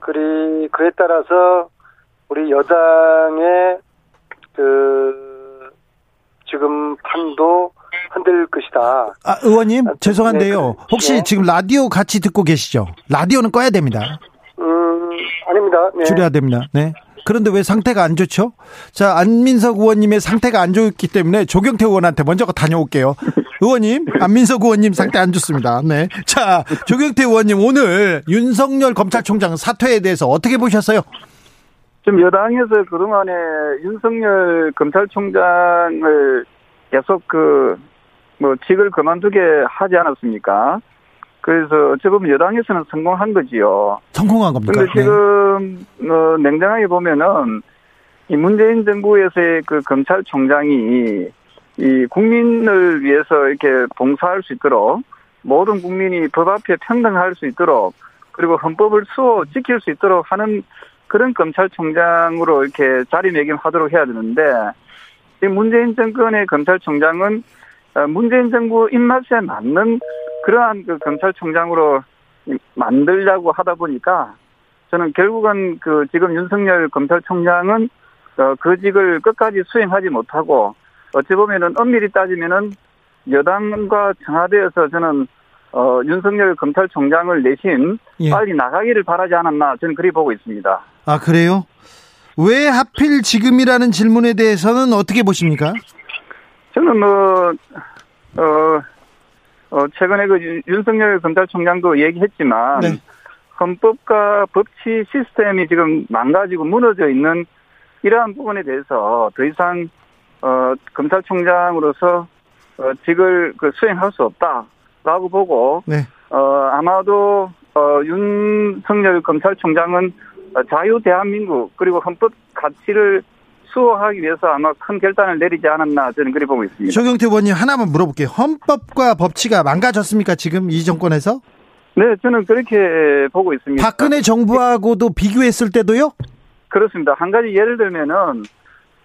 그리 그에 따라서 우리 여당의 그 지금 판도 흔들릴 것이다. 아, 의원님 아, 죄송한데요. 네. 혹시 네. 지금 라디오 같이 듣고 계시죠? 라디오는 꺼야 됩니다. 음, 아닙니다. 네. 줄여야 됩니다. 네. 그런데 왜 상태가 안 좋죠? 자, 안민석 의원님의 상태가 안 좋기 때문에 조경태 의원한테 먼저 다녀올게요. 의원님, 안민석 의원님 상태 안 좋습니다. 네. 자, 조경태 의원님, 오늘 윤석열 검찰총장 사퇴에 대해서 어떻게 보셨어요? 지금 여당에서 그동안에 윤석열 검찰총장을 계속 그, 뭐, 직을 그만두게 하지 않았습니까? 그래서 어찌 보면 여당에서는 성공한 거지요. 성공한 겁니까? 근데 지금, 네. 어, 냉정하게 보면은, 이 문재인 정부에서의 그 검찰총장이 이 국민을 위해서 이렇게 봉사할 수 있도록, 모든 국민이 법 앞에 평등할 수 있도록, 그리고 헌법을 수호 지킬 수 있도록 하는 그런 검찰총장으로 이렇게 자리매김하도록 해야 되는데, 이 문재인 정권의 검찰총장은 문재인 정부 입맛에 맞는 그러한 그 검찰총장으로 만들려고 하다 보니까 저는 결국은 그 지금 윤석열 검찰총장은 그 직을 끝까지 수행하지 못하고 어찌 보면은 엄밀히 따지면은 여당과 청와대에서 저는 어 윤석열 검찰총장을 내심 예. 빨리 나가기를 바라지 않았나 저는 그리 보고 있습니다. 아 그래요? 왜 하필 지금이라는 질문에 대해서는 어떻게 보십니까? 저는 뭐 어. 어, 최근에 그 윤석열 검찰총장도 얘기했지만, 네. 헌법과 법치 시스템이 지금 망가지고 무너져 있는 이러한 부분에 대해서 더 이상, 어, 검찰총장으로서, 어, 직을 그 수행할 수 없다라고 보고, 네. 어, 아마도, 어, 윤석열 검찰총장은 자유 대한민국, 그리고 헌법 가치를 수호하기 위해서 아마 큰 결단을 내리지 않았나 저는 그리 보고 있습니다. 조경태 의원님 하나만 물어볼게요. 헌법과 법치가 망가졌습니까 지금 이 정권에서? 네, 저는 그렇게 보고 있습니다. 박근혜 정부하고도 비교했을 때도요? 그렇습니다. 한 가지 예를 들면은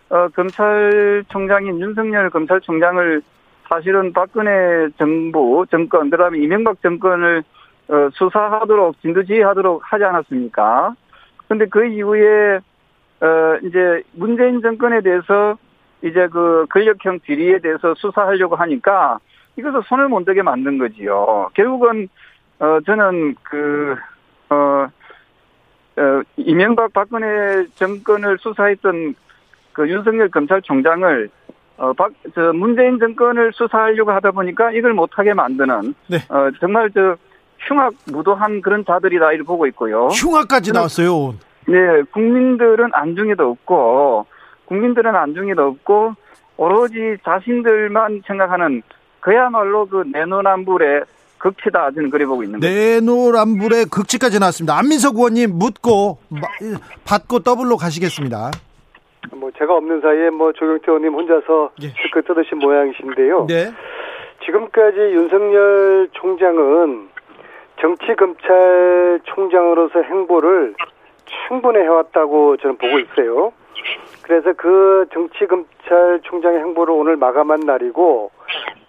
어, 검찰총장인 윤석열 검찰총장을 사실은 박근혜 정부 정권 그다음에 이명박 정권을 어, 수사하도록 진두지휘하도록 하지 않았습니까? 그런데 그 이후에 어, 이제, 문재인 정권에 대해서, 이제 그 권력형 비리에 대해서 수사하려고 하니까, 이것을 손을 못 대게 만든 거지요. 결국은, 어, 저는 그, 어, 어, 이명박 박근혜 정권을 수사했던 그 윤석열 검찰총장을, 어, 박, 저, 문재인 정권을 수사하려고 하다 보니까 이걸 못하게 만드는, 네. 어, 정말 저, 흉악 무도한 그런 자들이다, 이를 보고 있고요. 흉악까지 나왔어요. 네, 국민들은 안중에도 없고, 국민들은 안중에도 없고, 오로지 자신들만 생각하는, 그야말로 그 내노란불의 극치다, 저는 그려보고 있는 거죠. 내노란불의 극치까지 나왔습니다. 안민석 의원님, 묻고, 받고 더블로 가시겠습니다. 뭐, 제가 없는 사이에 뭐, 조경태 의원님 혼자서 그 예. 뜯으신 모양이신데요. 네. 지금까지 윤석열 총장은 정치검찰총장으로서 행보를 충분히 해왔다고 저는 보고 있어요. 그래서 그 정치검찰총장의 행보를 오늘 마감한 날이고,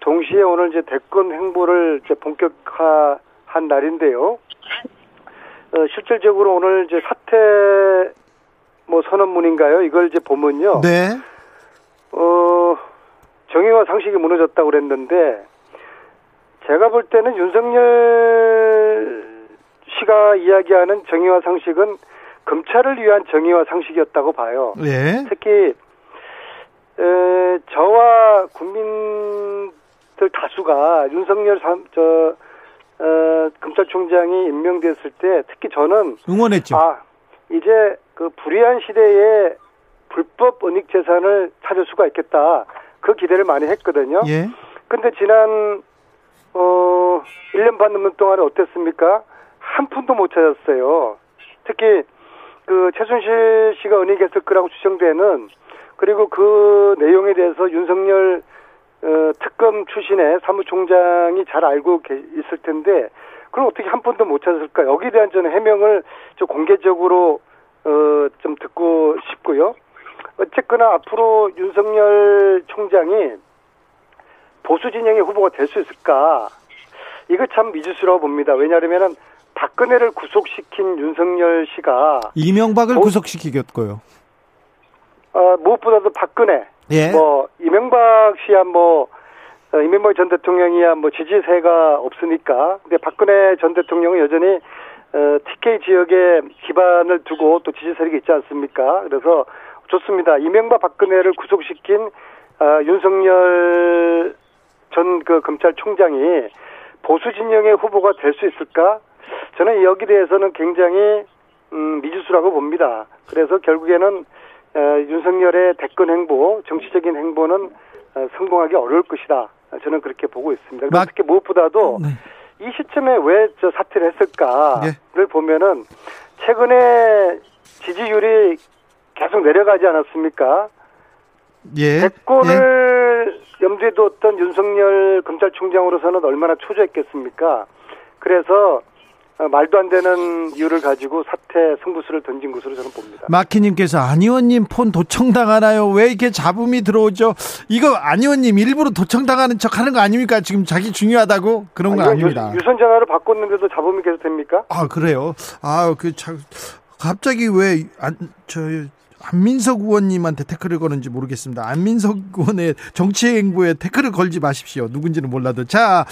동시에 오늘 이제 대권 행보를 이제 본격화한 날인데요. 어, 실질적으로 오늘 이제 사퇴 뭐 선언문인가요? 이걸 이제 보면요. 네. 어, 정의와 상식이 무너졌다고 그랬는데, 제가 볼 때는 윤석열 씨가 이야기하는 정의와 상식은 검찰을 위한 정의와 상식이었다고 봐요. 네. 특히 에, 저와 국민들 다수가 윤석열 삼, 저, 어, 검찰총장이 임명됐을 때 특히 저는 응원했죠. 아, 이제 그 불의한 시대에 불법 은닉 재산을 찾을 수가 있겠다. 그 기대를 많이 했거든요. 예. 근데 지난 어, 일 년 반 넘는 동안에 어땠습니까? 한 푼도 못 찾았어요. 특히 그 최순실 씨가 은닉했을 거라고 추정되는 그리고 그 내용에 대해서 윤석열 어, 특검 출신의 사무총장이 잘 알고 계, 있을 텐데 그럼 어떻게 한 번도 못 찾았을까? 여기에 대한 저는 해명을 좀 공개적으로 어, 좀 듣고 싶고요. 어쨌거나 앞으로 윤석열 총장이 보수 진영의 후보가 될 수 있을까? 이거 참 미지수라고 봅니다. 왜냐하면은 박근혜를 구속시킨 윤석열 씨가 이명박을 모, 구속시키겠고요. 어, 무엇보다도 박근혜, 예. 뭐 이명박 씨야 뭐 이명박 전 대통령이야 뭐 지지세가 없으니까. 근데 박근혜 전 대통령은 여전히 티케이 지역에 기반을 두고 또 지지 세력이 있지 않습니까? 그래서 좋습니다. 이명박 박근혜를 구속시킨 어, 윤석열 전 그 검찰총장이 보수 진영의 후보가 될 수 있을까? 저는 여기 대해서는 굉장히 음, 미지수라고 봅니다. 그래서 결국에는 어, 윤석열의 대권 행보, 정치적인 행보는 어, 성공하기 어려울 것이다. 저는 그렇게 보고 있습니다. 막... 특히 무엇보다도 네. 이 시점에 왜 저 사퇴를 했을까를 네. 보면은 최근에 지지율이 계속 내려가지 않았습니까? 예. 대권을 예. 염두에 두었던 윤석열 검찰총장으로서는 얼마나 초조했겠습니까? 그래서 말도 안 되는 이유를 가지고 사퇴 승부수를 던진 것으로 저는 봅니다. 마키님께서 안 의원님 폰 도청당하나요? 왜 이렇게 잡음이 들어오죠? 이거 안 의원님 일부러 도청당하는 척하는 거 아닙니까? 지금 자기 중요하다고 그런 아니, 거 아닙니다. 유선 전화로 바꿨는데도 잡음이 계속 됩니까? 아 그래요? 아 그 참 갑자기 왜 안 저. 안민석 의원님한테 태클을 거는지 모르겠습니다. 안민석 의원의 정치 행보에 태클을 걸지 마십시오. 누군지는 몰라도. 자,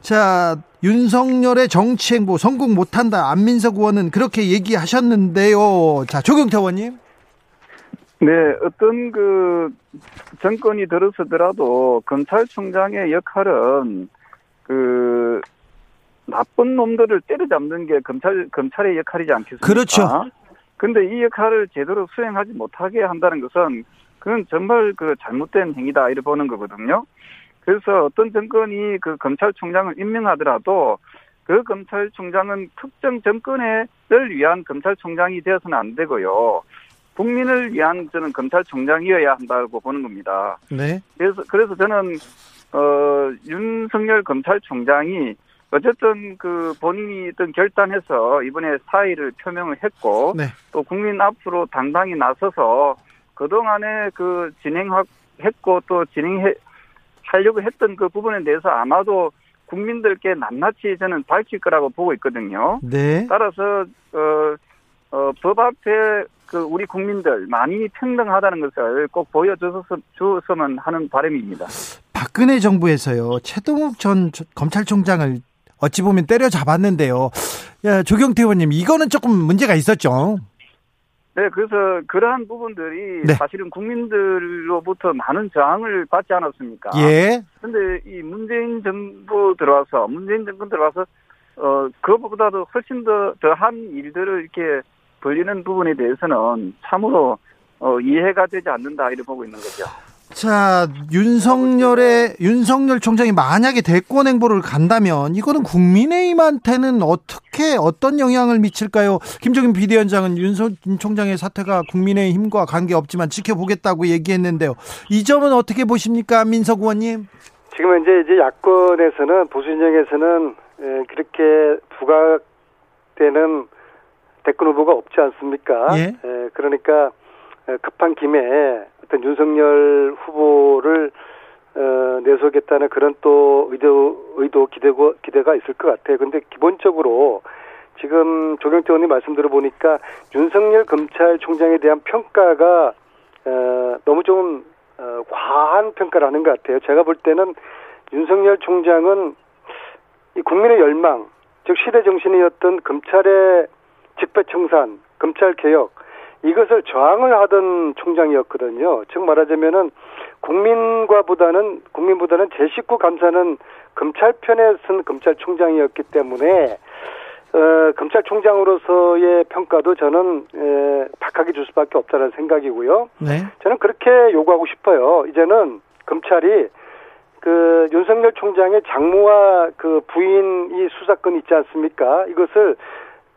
자 윤석열의 정치 행보 성공 못한다. 안민석 의원은 그렇게 얘기하셨는데요. 자, 조경태 의원님. 네, 어떤 그 정권이 들어서더라도 검찰총장의 역할은 그 나쁜 놈들을 때려잡는 게 검찰 검찰의 역할이지 않겠습니까? 그렇죠. 근데 이 역할을 제대로 수행하지 못하게 한다는 것은 그건 정말 그 잘못된 행위다 이렇게 보는 거거든요. 그래서 어떤 정권이 그 검찰총장을 임명하더라도 그 검찰총장은 특정 정권을 위한 검찰총장이 되어서는 안 되고요. 국민을 위한 저는 검찰총장이어야 한다고 보는 겁니다. 네. 그래서 그래서 저는 어 윤석열 검찰총장이 어쨌든 그 본인이 어떤 결단해서 이번에 사의를 표명을 했고 네. 또 국민 앞으로 당당히 나서서 그동안에 그 진행했고 또 진행하려고 했던 그 부분에 대해서 아마도 국민들께 낱낱이 저는 밝힐 거라고 보고 있거든요. 네. 따라서 어, 어, 법 앞에 그 우리 국민들 많이 평등하다는 것을 꼭 보여주었으면 하는 바람입니다. 박근혜 정부에서요. 최동욱 전 검찰총장을 어찌 보면 때려잡았는데요. 야, 조경태 의원님 이거는 조금 문제가 있었죠. 네, 그래서 그러한 부분들이 네. 사실은 국민들로부터 많은 저항을 받지 않았습니까? 예. 그런데 이 문재인 정부 들어와서 문재인 정권 들어와서 어 그것보다도 훨씬 더 더한 일들을 이렇게 벌리는 부분에 대해서는 참으로 어, 이해가 되지 않는다 이렇게 보고 있는 거죠. 자, 윤석열의, 윤석열 총장이 만약에 대권 행보를 간다면, 이거는 국민의힘한테는 어떻게, 어떤 영향을 미칠까요? 김종인 비대위원장은 윤석열 총장의 사태가 국민의힘과 관계없지만 지켜보겠다고 얘기했는데요. 이 점은 어떻게 보십니까, 민석 의원님? 지금 이제, 이제 야권에서는, 보수진영에서는, 그렇게 부각되는 대권 후보가 없지 않습니까? 예. 그러니까, 급한 김에, 어떤 윤석열 후보를 어, 내세우겠다는 그런 또 의도, 의도 기대고, 기대가 있을 것 같아요. 근데 기본적으로 지금 조경태 의원님 말씀 들어보니까 윤석열 검찰총장에 대한 평가가 어, 너무 좀 어, 과한 평가를 하는 것 같아요. 제가 볼 때는 윤석열 총장은 이 국민의 열망, 즉 시대 정신이었던 검찰의 직배청산, 검찰개혁, 이것을 저항을 하던 총장이었거든요. 즉 말하자면은 국민과보다는 국민보다는 제 식구 감사는 검찰 편에 쓴 검찰총장이었기 때문에 어, 검찰총장으로서의 평가도 저는 에, 박하게 줄 수밖에 없다는 생각이고요. 네. 저는 그렇게 요구하고 싶어요. 이제는 검찰이 그 윤석열 총장의 장모와 그 부인이 수사권 있지 않습니까? 이것을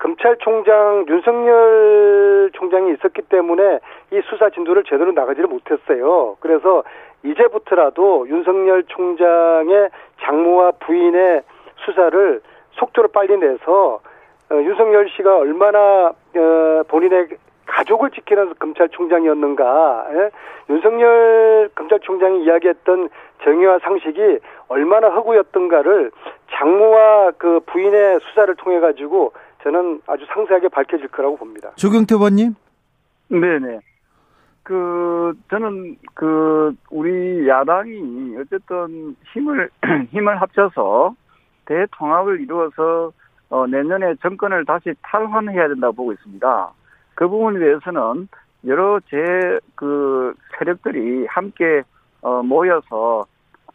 검찰총장 윤석열 총장이 있었기 때문에 이 수사 진도를 제대로 나가지를 못했어요. 그래서 이제부터라도 윤석열 총장의 장모와 부인의 수사를 속도로 빨리 내서 어, 윤석열 씨가 얼마나 어, 본인의 가족을 지키는 검찰총장이었는가, 예? 윤석열 검찰총장이 이야기했던 정의와 상식이 얼마나 허구였던가를 장모와 그 부인의 수사를 통해 가지고 저는 아주 상세하게 밝혀질 거라고 봅니다. 조경태 의원님? 네네. 그, 저는 그, 우리 야당이 어쨌든 힘을, 힘을 합쳐서 대통합을 이루어서 어, 내년에 정권을 다시 탈환해야 된다고 보고 있습니다. 그 부분에 대해서는 여러 제 그 세력들이 함께 어, 모여서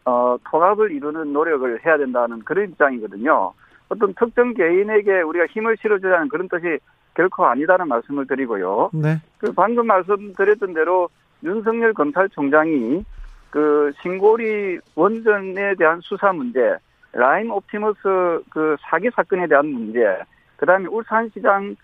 어, 통합을 이루는 노력을 해야 된다는 그런 입장이거든요. 어떤 특정 개인에게 우리가 힘을 실어주자는 그런 뜻이 결코 아니다는 말씀을 드리고요. 네. 그 방금 말씀드렸던 대로 윤석열 검찰총장이 그 신고리 원전에 대한 수사 문제, 라임 옵티머스 그 사기 사건에 대한 문제, 그 다음에 울산시장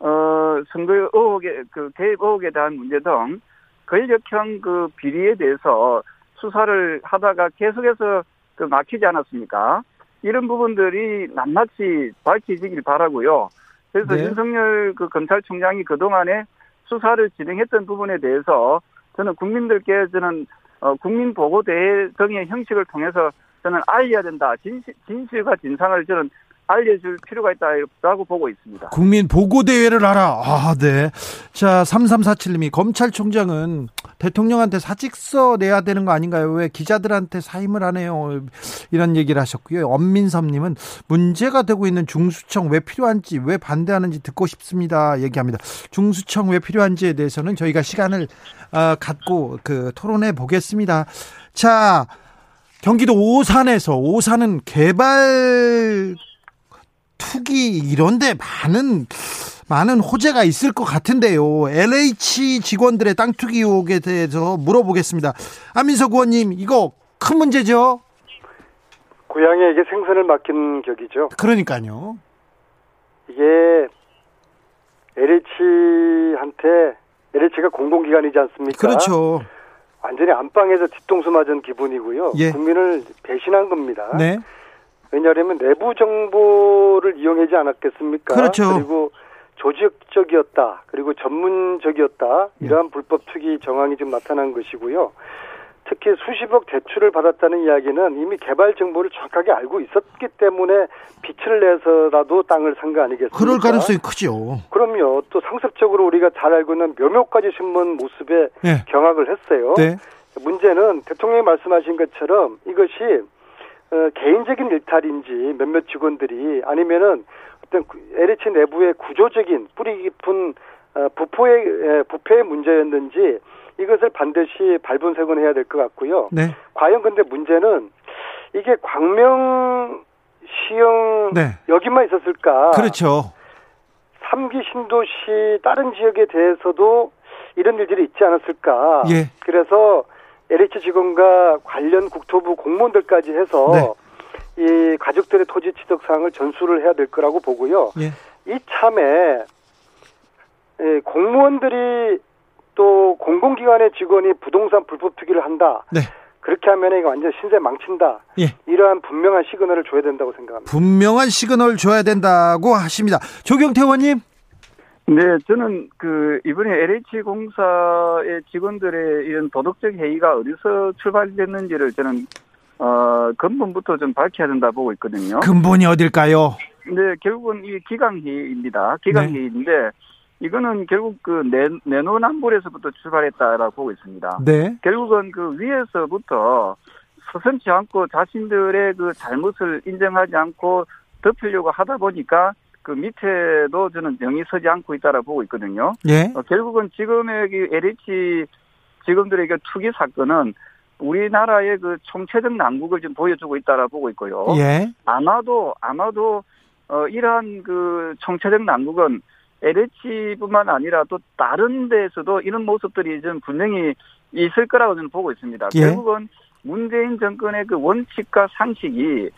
어, 선거 의혹에, 그 개입 의혹에 대한 문제 등 권력형 그 비리에 대해서 수사를 하다가 계속해서 그 막히지 않았습니까? 이런 부분들이 낱낱이 밝혀지길 바라고요. 그래서 네. 윤석열 그 검찰총장이 그동안에 수사를 진행했던 부분에 대해서 저는 국민들께 저는 어, 국민보고대회 등의 형식을 통해서 저는 알려야 된다. 진실, 진실과 진상을 저는 알려줄 필요가 있다고 보고 있습니다. 국민보고대회를 하라. 아, 네. 자, 삼삼사칠님이 검찰총장은 대통령한테 사직서 내야 되는 거 아닌가요? 왜 기자들한테 사임을 하네요? 이런 얘기를 하셨고요. 엄민섭님은 문제가 되고 있는 중수청 왜 필요한지, 왜 반대하는지 듣고 싶습니다. 얘기합니다. 중수청 왜 필요한지에 대해서는 저희가 시간을 어, 갖고 그 토론해 보겠습니다. 자, 경기도 오산에서, 오산은 개발 투기 이런데 많은 많은 호재가 있을 것 같은데요. 엘에이치 직원들의 땅 투기 의혹에 대해서 물어보겠습니다. 안민석 의원님, 이거 큰 문제죠? 고양이에게 생선을 맡긴 격이죠. 그러니까요. 이게 엘에이치한테, 엘에이치가 공공기관이지 않습니까? 그렇죠. 완전히 안방에서 뒤통수 맞은 기분이고요. 예. 국민을 배신한 겁니다. 네. 왜냐하면 내부 정보를 이용하지 않았겠습니까? 그렇죠. 그리고 조직적이었다. 그리고 전문적이었다. 이러한 네. 불법 투기 정황이 지금 나타난 것이고요. 특히 수십억 대출을 받았다는 이야기는 이미 개발 정보를 정확하게 알고 있었기 때문에 빛을 내서라도 땅을 산 거 아니겠습니까? 그럴 가능성이 크죠. 그럼요. 또 상습적으로 우리가 잘 알고 있는 묘묘까지 심은 모습에 네. 경악을 했어요. 네. 문제는 대통령이 말씀하신 것처럼 이것이 어, 개인적인 일탈인지 몇몇 직원들이 아니면은 어떤 엘에이치 내부의 구조적인 뿌리 깊은 어, 부패의, 에, 부패의 문제였는지 이것을 반드시 발본색은 해야 될 것 같고요. 네. 과연 근데 문제는 이게 광명 시흥 네. 여기만 있었을까? 그렇죠. 삼 기 신도시 다른 지역에 대해서도 이런 일들이 있지 않았을까? 예. 그래서 엘에이치 직원과 관련 국토부 공무원들까지 해서 네. 이 가족들의 토지 취득 사항을 전수를 해야 될 거라고 보고요. 예. 이 참에 공무원들이 또 공공기관의 직원이 부동산 불법 투기를 한다. 네. 그렇게 하면 이거 완전 신세 망친다. 예. 이러한 분명한 시그널을 줘야 된다고 생각합니다. 분명한 시그널을 줘야 된다고 하십니다. 조경태 의원님. 네, 저는 그 이번에 엘에이치 공사의 직원들의 이런 도덕적 해이가 어디서 출발됐는지를 저는 어, 근본부터 좀 밝혀야 된다 보고 있거든요. 근본이 어딜까요? 네, 결국은 이 기강해이입니다. 기강해이인데 네. 이거는 결국 그 내, 내노남불에서부터 출발했다라고 보고 있습니다. 네. 결국은 그 위에서부터 서슴지 않고 자신들의 그 잘못을 인정하지 않고 덮으려고 하다 보니까 그 밑에도 저는 영이 서지 않고 있다라고 보고 있거든요. 예. 어, 결국은 지금의 그 엘에이치 직원들의 그 투기 사건은 우리나라의 그 총체적 난국을 지금 보여주고 있다라고 보고 있고요. 예. 아마도, 아마도, 어, 이러한 그 총체적 난국은 엘에이치뿐만 아니라 또 다른 데에서도 이런 모습들이 좀 분명히 있을 거라고 저는 보고 있습니다. 예. 결국은 문재인 정권의 그 원칙과 상식이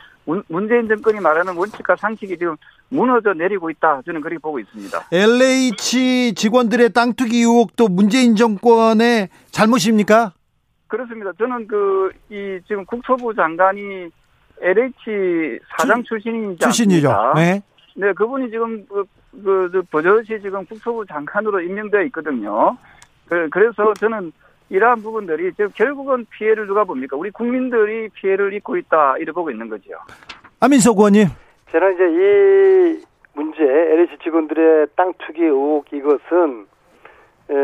문재인 정권이 말하는 원칙과 상식이 지금 무너져 내리고 있다. 저는 그렇게 보고 있습니다. 엘에이치 직원들의 땅 투기 의혹도 문재인 정권의 잘못입니까? 그렇습니다. 저는 그 이 지금 국토부 장관이 엘에이치 사장 출신이지 않습니까? 출신이죠. 네. 네, 그분이 지금 그, 그, 그 버젓이 지금 국토부 장관으로 임명되어 있거든요. 그, 그래서 저는 이러한 부분들이 지금 결국은 피해를 누가 봅니까? 우리 국민들이 피해를 입고 있다 이래 보고 있는 거죠. 안민석 의원님, 저는 이제 이 문제 엘에이치 직원들의 땅 투기 의혹 이것은 에,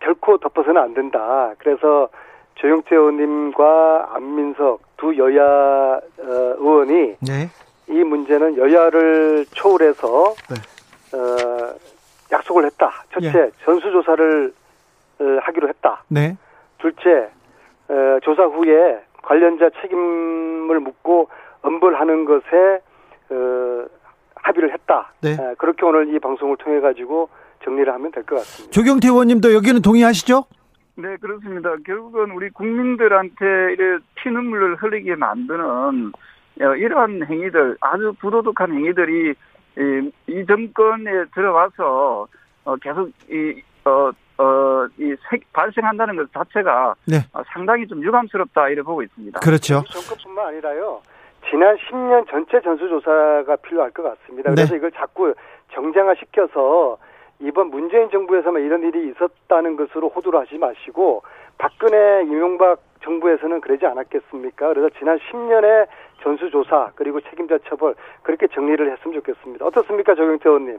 결코 덮어서는 안 된다. 그래서 조영태 의원님과 안민석 두 여야 어, 의원이 네. 이 문제는 여야를 초월해서 네. 어, 약속을 했다. 첫째, 예. 전수조사를 어, 하기로 했다. 네. 둘째, 어, 조사 후에 관련자 책임을 묻고 엄벌하는 것에 어, 합의를 했다. 네. 어, 그렇게 오늘 이 방송을 통해 가지고 정리를 하면 될 것 같습니다. 조경태 의원님도 여기는 동의하시죠? 네, 그렇습니다. 결국은 우리 국민들한테 이래 피눈물을 흘리게 만드는 이러한 행위들, 아주 부도덕한 행위들이 이, 이 정권에 들어와서 어, 계속 이, 어, 어, 이 세, 발생한다는 것 자체가 네. 어, 상당히 좀 유감스럽다 이래 보고 있습니다. 그렇죠. 이 정권뿐만 아니라요. 지난 십 년 전체 전수조사가 필요할 것 같습니다. 그래서 네. 이걸 자꾸 정쟁화시켜서 이번 문재인 정부에서만 이런 일이 있었다는 것으로 호도를 하지 마시고 박근혜, 이명박 정부에서는 그러지 않았겠습니까? 그래서 지난 십 년의 전수조사 그리고 책임자 처벌 그렇게 정리를 했으면 좋겠습니다. 어떻습니까, 조경태 의원님?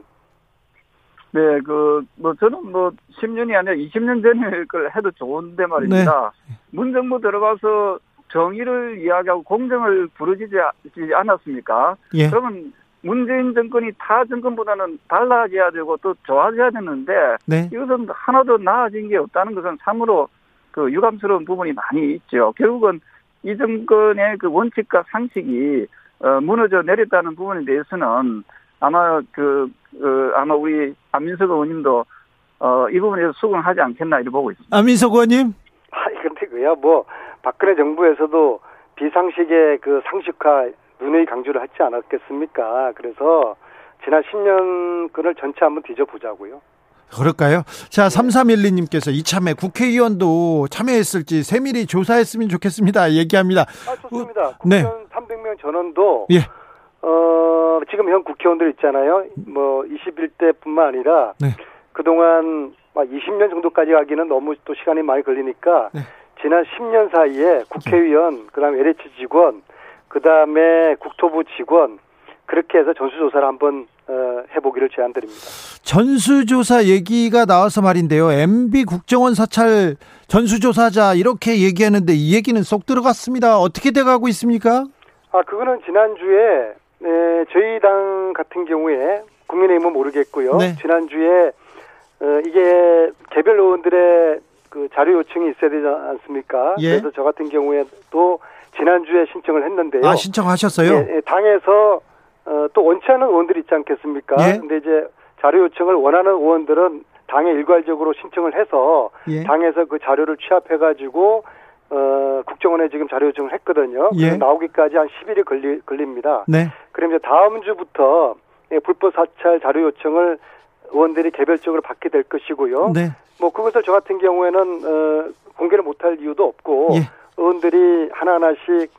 네, 그 뭐 저는 뭐 십 년이 아니라 이십 년 전에 그걸 해도 좋은데 말입니다. 네. 문 정부 들어가서 정의를 이야기하고 공정을 부르짖지 않았습니까? 예. 그러면 문재인 정권이 타 정권보다는 달라져야 되고 또 좋아져야 되는데 네. 이것은 하나도 나아진 게 없다는 것은 참으로 그 유감스러운 부분이 많이 있죠. 결국은 이 정권의 그 원칙과 상식이 어, 무너져 내렸다는 부분에 대해서는 아마 그 어, 아마 우리 안민석 의원님도 어, 이 부분에서 수긍하지 않겠나 이렇게 보고 있습니다. 안민석 의원님, 아니 근데 그야 뭐 박근혜 정부에서도 비상식의 그 상식화 눈의 강조를 하지 않았겠습니까? 그래서 지난 십 년근을 전체 한번 뒤져보자고요. 그럴까요? 자, 삼삼일이 님께서 이참에 국회의원도 참여했을지 세밀히 조사했으면 좋겠습니다. 얘기합니다. 아, 좋습니다. 어, 국회의원 네. 삼백 명 전원도 예. 어, 지금 현 국회의원들 있잖아요. 뭐 이십일 대뿐만 아니라 네. 그동안 이십 년 정도까지 가기는 너무 또 시간이 많이 걸리니까 네. 지난 십 년 사이에 국회의원, 그다음에 엘에이치 직원 그 다음에 국토부 직원 그렇게 해서 전수조사를 한번 해보기를 제안드립니다. 전수조사 얘기가 나와서 말인데요. 엠비 국정원 사찰 전수조사자 이렇게 얘기하는데 이 얘기는 쏙 들어갔습니다. 어떻게 돼가고 있습니까? 아, 그거는 지난주에 저희 당 같은 경우에 국민의힘은 모르겠고요. 네. 지난주에 이게 개별 의원들의 그 자료 요청이 있어야 되지 않습니까? 예. 그래서 저 같은 경우에도 지난주에 신청을 했는데요. 아, 신청하셨어요? 예, 당에서 어, 또 원치 않은 의원들이 있지 않겠습니까? 예? 근데 이제 자료 요청을 원하는 의원들은 당에 일괄적으로 신청을 해서 예? 당에서 그 자료를 취합해가지고 어, 국정원에 지금 자료 요청을 했거든요. 예? 나오기까지 한 십 일이 걸리, 걸립니다. 네. 그럼 이제 다음 주부터 예, 불법 사찰 자료 요청을 의원들이 개별적으로 받게 될 것이고요. 네. 뭐 그것을 저 같은 경우에는 어, 공개를 못할 이유도 없고 예. 의원들이 하나하나씩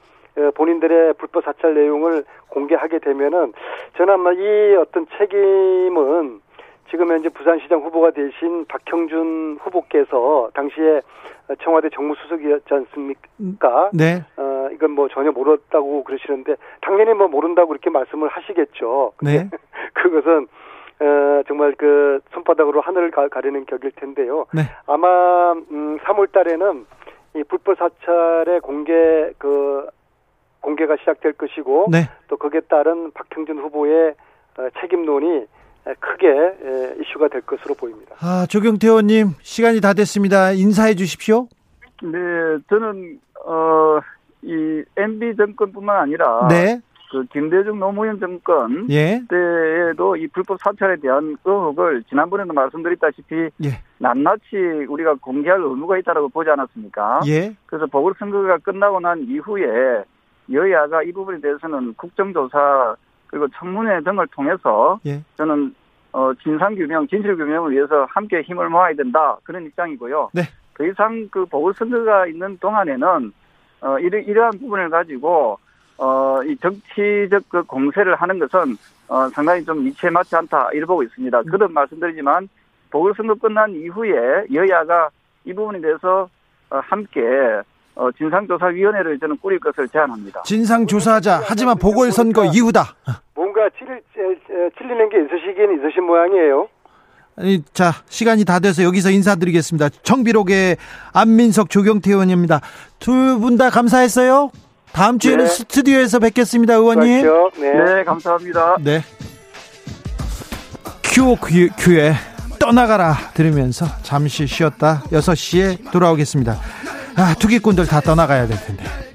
본인들의 불법 사찰 내용을 공개하게 되면은 저는 아마 이 어떤 책임은 지금 현재 부산시장 후보가 되신 박형준 후보께서 당시에 청와대 정무수석이었지 않습니까? 네. 어, 이건 뭐 전혀 모르었다고 그러시는데 당연히 뭐 모른다고 이렇게 말씀을 하시겠죠. 네. 그것은 어, 정말 그 손바닥으로 하늘을 가리는 격일 텐데요. 네. 아마 음, 삼월 달에는 이 불법 사찰의 공개 그 공개가 시작될 것이고 네. 또 거기에 따른 박형준 후보의 책임론이 크게 이슈가 될 것으로 보입니다. 아, 조경태 의원님 시간이 다 됐습니다. 인사해 주십시오. 네, 저는 어, 이 엠비 정권뿐만 아니라 네. 그 김대중 노무현 정권 예. 때에도 이 불법 사찰에 대한 의혹을 지난번에도 말씀드렸다시피 예. 낱낱이 우리가 공개할 의무가 있다라고 보지 않았습니까? 예. 그래서 보궐선거가 끝나고 난 이후에 여야가 이 부분에 대해서는 국정조사 그리고 청문회 등을 통해서 예. 저는 어, 진상규명, 진실규명을 위해서 함께 힘을 모아야 된다 그런 입장이고요. 네. 더 이상 그 보궐선거가 있는 동안에는 어, 이러, 이러한 부분을 가지고 어, 이 정치적 그 공세를 하는 것은, 어, 상당히 좀 이치에 맞지 않다, 이를 보고 있습니다. 그런 말씀드리지만, 보궐선거 끝난 이후에 여야가 이 부분에 대해서, 어, 함께, 어, 진상조사위원회를 저는 꾸릴 것을 제안합니다. 진상조사하자. 하지만 보궐선거 뭔가, 이후다. 뭔가 찔, 찔리는 게 있으시긴 있으신 모양이에요. 아니, 자, 시간이 다 돼서 여기서 인사드리겠습니다. 정비록의 안민석, 조경태 의원입니다. 두 분 다 감사했어요. 다음 주에는 네. 스튜디오에서 뵙겠습니다, 의원님. 네. 네, 감사합니다. 네. 큐, 큐, 큐에 떠나가라 들으면서 잠시 쉬었다 여섯 시에 돌아오겠습니다. 아, 투기꾼들 다 떠나가야 될 텐데.